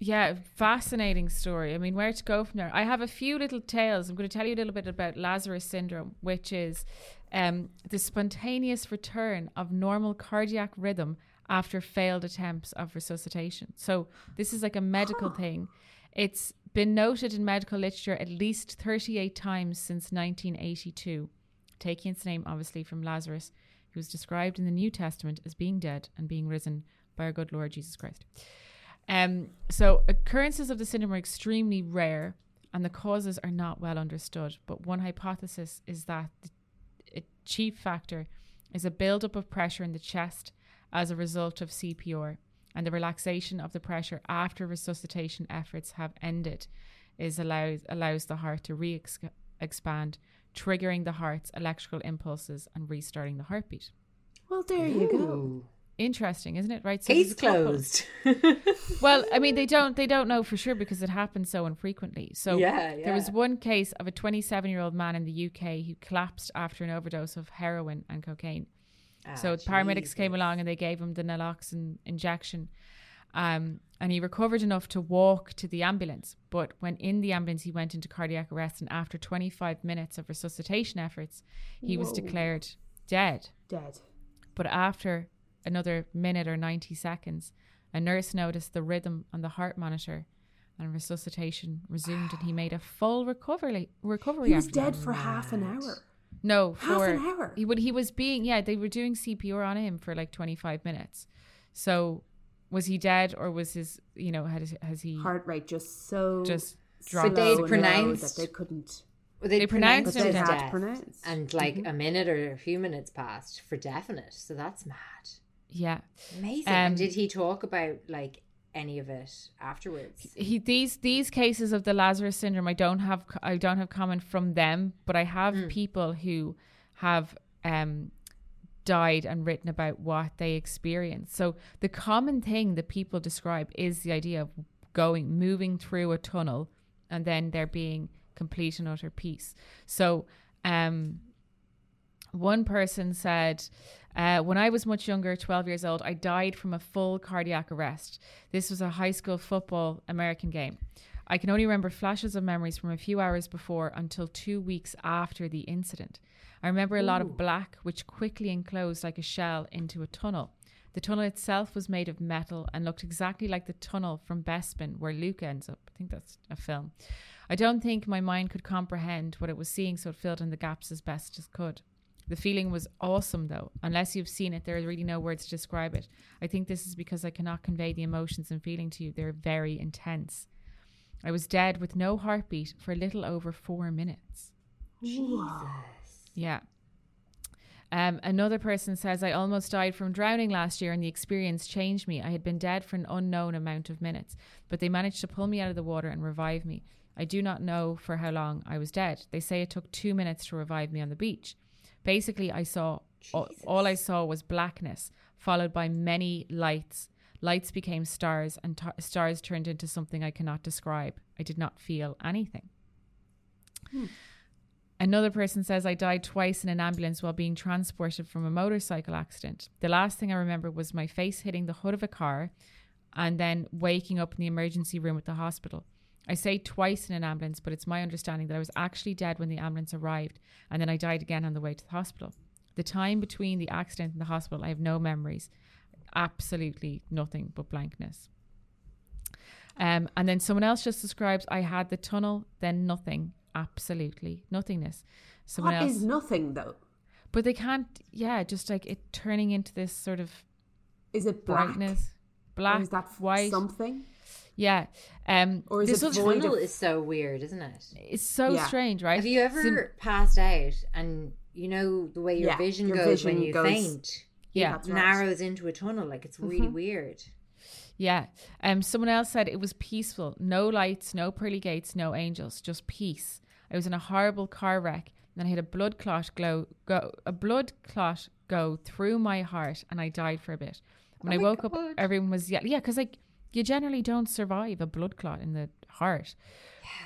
Yeah, fascinating story. I mean, where to go from there? I have a few little tales. I'm going to tell you a little bit about Lazarus syndrome, which is um, the spontaneous return of normal cardiac rhythm after failed attempts of resuscitation. So this is like a medical huh. thing. It's been noted in medical literature at least thirty-eight times since nineteen eighty-two, taking its name, obviously, from Lazarus, who was described in the New Testament as being dead and being risen by our good Lord Jesus Christ. Um, so occurrences of the syndrome are extremely rare and the causes are not well understood. But one hypothesis is that the chief factor is a buildup of pressure in the chest as a result of C P R, and the relaxation of the pressure after resuscitation efforts have ended is allows, allows the heart to re-expand, triggering the heart's electrical impulses and restarting the heartbeat. Well, there Ooh. you go. Interesting, isn't it? Right, so case closed. Well, I mean, they don't they don't know for sure because it happens so infrequently. So yeah, yeah. there was one case of a twenty-seven-year-old man in the U K who collapsed after an overdose of heroin and cocaine. Oh, so Jesus. Paramedics came along and they gave him the naloxone injection, um, and he recovered enough to walk to the ambulance. But when in the ambulance, he went into cardiac arrest, and after twenty-five minutes of resuscitation efforts, he Whoa. was declared dead. Dead. But after another minute or ninety seconds, a nurse noticed the rhythm on the heart monitor and resuscitation resumed and he made a full recovery. recovery he was dead that. for half an hour. No, half for... Half an hour? He, when he was being... Yeah, they were doing C P R on him for like twenty-five minutes. So was he dead or was his, you know, had, has he... Heart rate just so... Just dropped. So they pronounced... That they couldn't... Well, they pronounced him dead. Pronounced. And like mm-hmm. a minute or a few minutes passed for definite. So that's mad. Yeah, amazing. Um, and did he talk about like any of it afterwards? He these these cases of the Lazarus syndrome, I don't have I don't have comment from them, but I have mm. people who have um, died and written about what they experienced. So the common thing that people describe is the idea of going moving through a tunnel, and then there being complete and utter peace. So um, one person said, Uh, when I was much younger, twelve years old, I died from a full cardiac arrest. This was a high school football American game. I can only remember flashes of memories from a few hours before until two weeks after the incident. I remember a lot Ooh. of black, which quickly enclosed like a shell into a tunnel. The tunnel itself was made of metal and looked exactly like the tunnel from Bespin where Luke ends up. I think that's a film. I don't think my mind could comprehend what it was seeing, so it filled in the gaps as best as could. The feeling was awesome, though. Unless you've seen it, there are really no words to describe it. I think this is because I cannot convey the emotions and feeling to you. They're very intense. I was dead with no heartbeat for a little over four minutes. Jesus. Yeah. Um, another person says, I almost died from drowning last year and the experience changed me. I had been dead for an unknown amount of minutes, but they managed to pull me out of the water and revive me. I do not know for how long I was dead. They say it took two minutes to revive me on the beach. Basically, I saw all, all I saw was blackness, followed by many lights. Lights became stars, and t- stars turned into something I cannot describe. I did not feel anything. Hmm. Another person says, I died twice in an ambulance while being transported from a motorcycle accident. The last thing I remember was my face hitting the hood of a car and then waking up in the emergency room at the hospital. I say twice in an ambulance, but it's my understanding that I was actually dead when the ambulance arrived, and then I died again on the way to the hospital. The time between the accident and the hospital, I have no memories. Absolutely nothing but blankness. Um, and then someone else just describes, I had the tunnel, then nothing. Absolutely nothingness. Someone what else, is nothing, though? But they can't, yeah, just like it turning into this sort of... Is it black? Blackness. Black, or is that white. Something? Yeah. Um, or is this tunnel is so weird, isn't it? It's so yeah. strange, right? Have you ever so, passed out and you know the way your yeah, vision your goes vision when you goes, faint? Yeah. It narrows right. into a tunnel. Like it's really mm-hmm. weird. Yeah. Um, someone else said it was peaceful. No lights, no pearly gates, no angels, just peace. I was in a horrible car wreck and I had a blood clot glow, go, a blood clot go through my heart and I died for a bit. When oh I woke God. up, everyone was yelling. Yeah, because like... You generally don't survive a blood clot in the heart.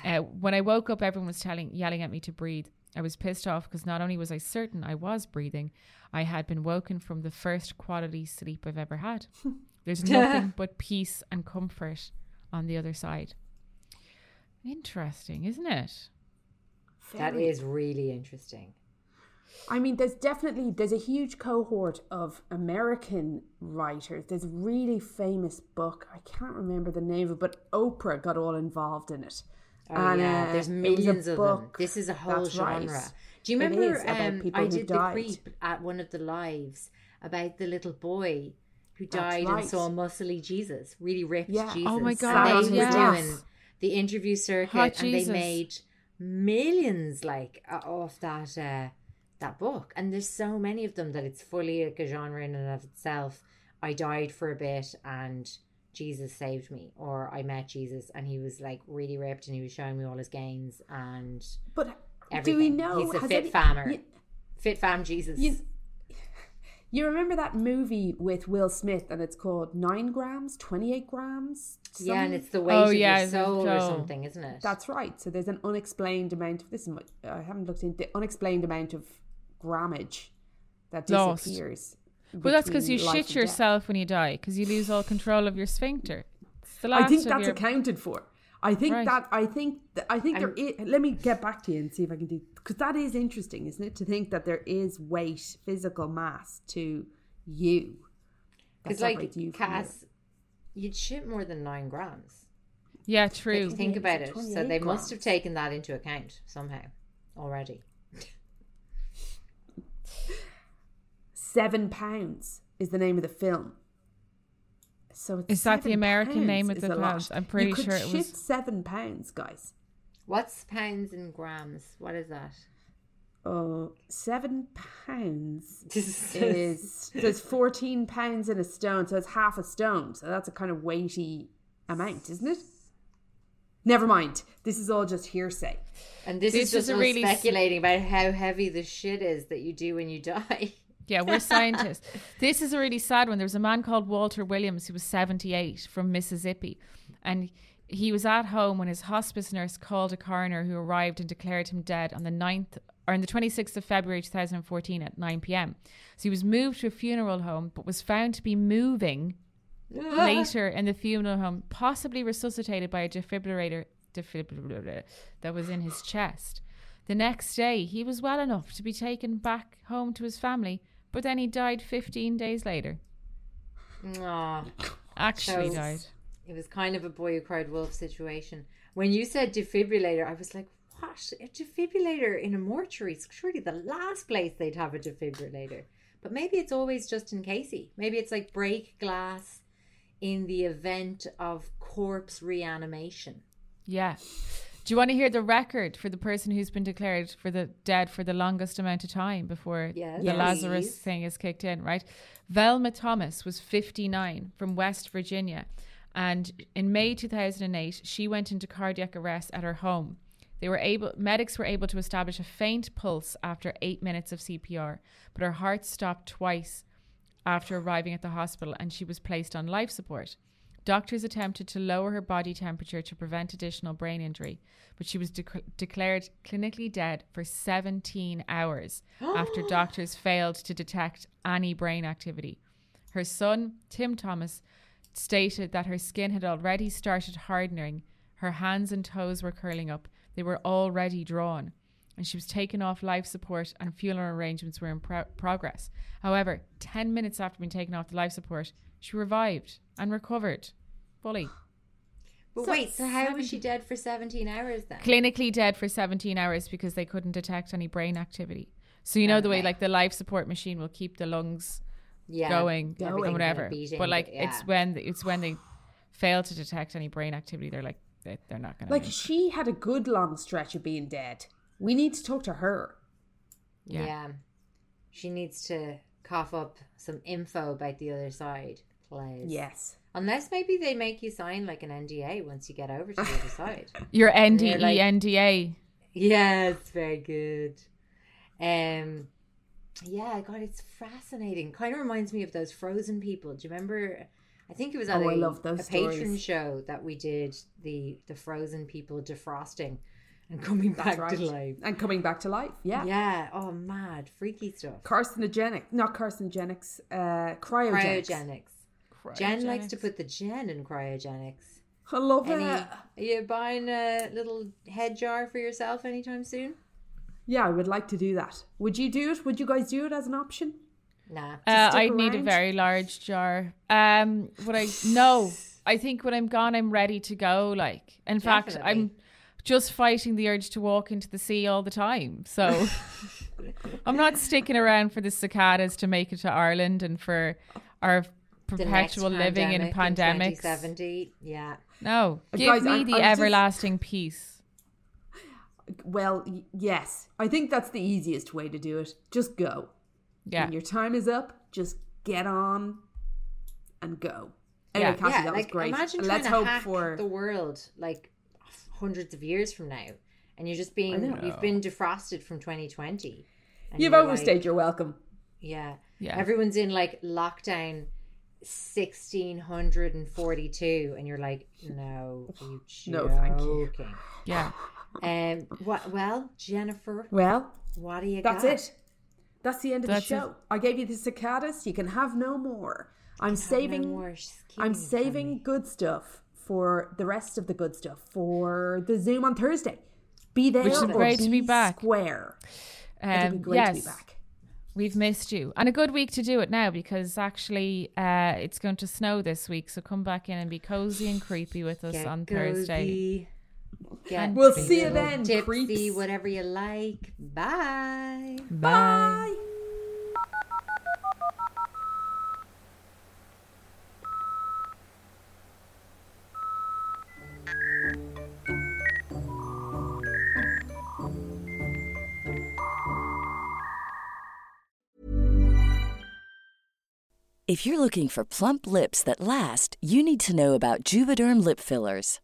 Yeah. Uh, when I woke up, everyone was telling, yelling at me to breathe. I was pissed off because not only was I certain I was breathing, I had been woken from the first quality sleep I've ever had. There's nothing but peace and comfort on the other side. Interesting, isn't it? That is really interesting. I mean, there's definitely, there's a huge cohort of American writers. There's a really famous book. I can't remember the name of it, but Oprah got all involved in it. Oh, and, yeah, there's millions of them. This is a whole genre. Right. Do you remember um, I did the Creep at one of the lives about the little boy who died right. and saw muscly Jesus, really ripped yeah. Jesus. Oh my God. They yes. were doing the interview circuit Hot and Jesus. They made millions like off that... Uh, that book, and there's so many of them that it's fully like a genre in and of itself. I died for a bit and Jesus saved me, or I met Jesus and he was like really ripped and he was showing me all his gains and but everything. Do we know he's a fit any, fammer you, fit fam Jesus you, you remember that movie with Will Smith and it's called nine grams, twenty-eight grams something? Yeah, and it's the weight oh, of yeah, your soul or something, isn't it? That's right. So there's an unexplained amount of this is much, I haven't looked into the unexplained amount of grammage that disappears. Well, that's because you shit yourself death. When you die, because you lose all control of your sphincter. It's the last I think that's your... accounted for. I think right. that I think that, I think I'm... there is. Let me get back to you and see if I can do, because that is interesting, isn't it? To think that there is weight, physical mass to you. Because like you Cass, you'd shit more than nine grams. Yeah, true. Think about it. So they grams. Must have taken that into account somehow already. Seven Pounds is the name of the film. So it's is that the American name of the film? I'm pretty you could sure it was seven pounds, guys. What's pounds in grams? What is that? Oh, seven pounds is there's fourteen pounds in a stone, so it's half a stone. So that's a kind of weighty amount, isn't it? Never mind. This is all just hearsay. And this, this is just is really speculating about how heavy the shit is that you do when you die. Yeah, we're scientists. This is a really sad one. There was a man called Walter Williams who was seventy-eight from Mississippi. And he was at home when his hospice nurse called a coroner who arrived and declared him dead on the ninth or on the twenty-sixth of February two thousand fourteen at nine p.m. So he was moved to a funeral home but was found to be moving later in the funeral home, possibly resuscitated by a defibrillator, defibrillator that was in his chest. The next day, he was well enough to be taken back home to his family, but then he died fifteen days later. Aww. Actually so died. It was kind of a boy who cried wolf situation. When you said defibrillator, I was like, what? A defibrillator in a mortuary is surely the last place they'd have a defibrillator. But maybe it's always just in casey. Maybe it's like break glass in the event of corpse reanimation. Yeah. Do you want to hear the record for the person who's been declared for the dead for the longest amount of time before yes. the yes. Lazarus thing is kicked in, right? Velma Thomas was fifty-nine from West Virginia. And in May two thousand eight, she went into cardiac arrest at her home. They were able, medics were able to establish a faint pulse after eight minutes of C P R, but her heart stopped twice after arriving at the hospital and she was placed on life support. Doctors attempted to lower her body temperature to prevent additional brain injury, but she was de- declared clinically dead for seventeen hours after doctors failed to detect any brain activity. Her son, Tim Thomas, stated that her skin had already started hardening, her hands and toes were curling up, they were already drawn, and she was taken off life support and funeral arrangements were in pro- progress. However, ten minutes after being taken off the life support, she revived and recovered. Bully. But so wait, so how seventeen was she dead for seventeen hours then? Clinically dead for seventeen hours because they couldn't detect any brain activity. So you know okay. the way like the life support machine will keep the lungs yeah, going, going and whatever. Kind of beating, but like yeah. it's when it's when they fail to detect any brain activity, they're like, they're not going to Like move. She had a good long stretch of being dead. We need to talk to her. Yeah. yeah. She needs to cough up some info about the other side. Place. Yes. Unless maybe they make you sign like an N D A once you get over to the other side. Your N D E like, N D A. Yeah, it's very good. Um, yeah, God, it's fascinating. Kind of reminds me of those Frozen people. Do you remember? I think it was at oh, a, a patron show that we did the the Frozen people defrosting and coming That's back right. to life. And coming back to life, yeah. Yeah, oh, mad, freaky stuff. Carcinogenic, not carcinogenics, uh, cryogenics. Cryogenics. cryogenics. Jen likes to put the gen in cryogenics. I love Any, it. Are you buying a little head jar for yourself anytime soon? Yeah, I would like to do that. Would you do it? Would you guys do it as an option? Nah. Uh, I'd around? need a very large jar. Um, would I? No. I think when I'm gone, I'm ready to go. Like, in Definitely. fact, I'm just fighting the urge to walk into the sea all the time. So I'm not sticking around for the cicadas to make it to Ireland and for our perpetual living in pandemics. In yeah. No. Give guys, me I'm, the I'm everlasting just... peace. Well, yes. I think that's the easiest way to do it. Just go. Yeah. When your time is up, just get on and go. Anyway, yeah. Cassie, yeah, that like, was great. Imagine and trying let's to hope hack for the world like hundreds of years from now, and you're just being you've been defrosted from twenty twenty. You've overstayed like, your welcome. Yeah. Yeah. Everyone's in like lockdown sixteen forty-two, and you're like, no, are you joking? No, thank you. Yeah. Um, what, well, Jennifer, well, what do you that's got? That's it. That's the end of that's the show. It. I gave you the cicadas. You can have no more. I'm saving, no more. I'm saving good stuff for the rest of the good stuff for the Zoom on Thursday. Be there. Which is great to be back. Square. Um, It'll be great yes. to be back. We've missed you. And a good week to do it now because actually uh, it's going to snow this week. So come back in and be cozy and creepy with us Get on cozy. Thursday. Yeah, we'll see you then, tipsy, creeps. Whatever you like. Bye. Bye. Bye. If you're looking for plump lips that last, you need to know about Juvederm lip fillers.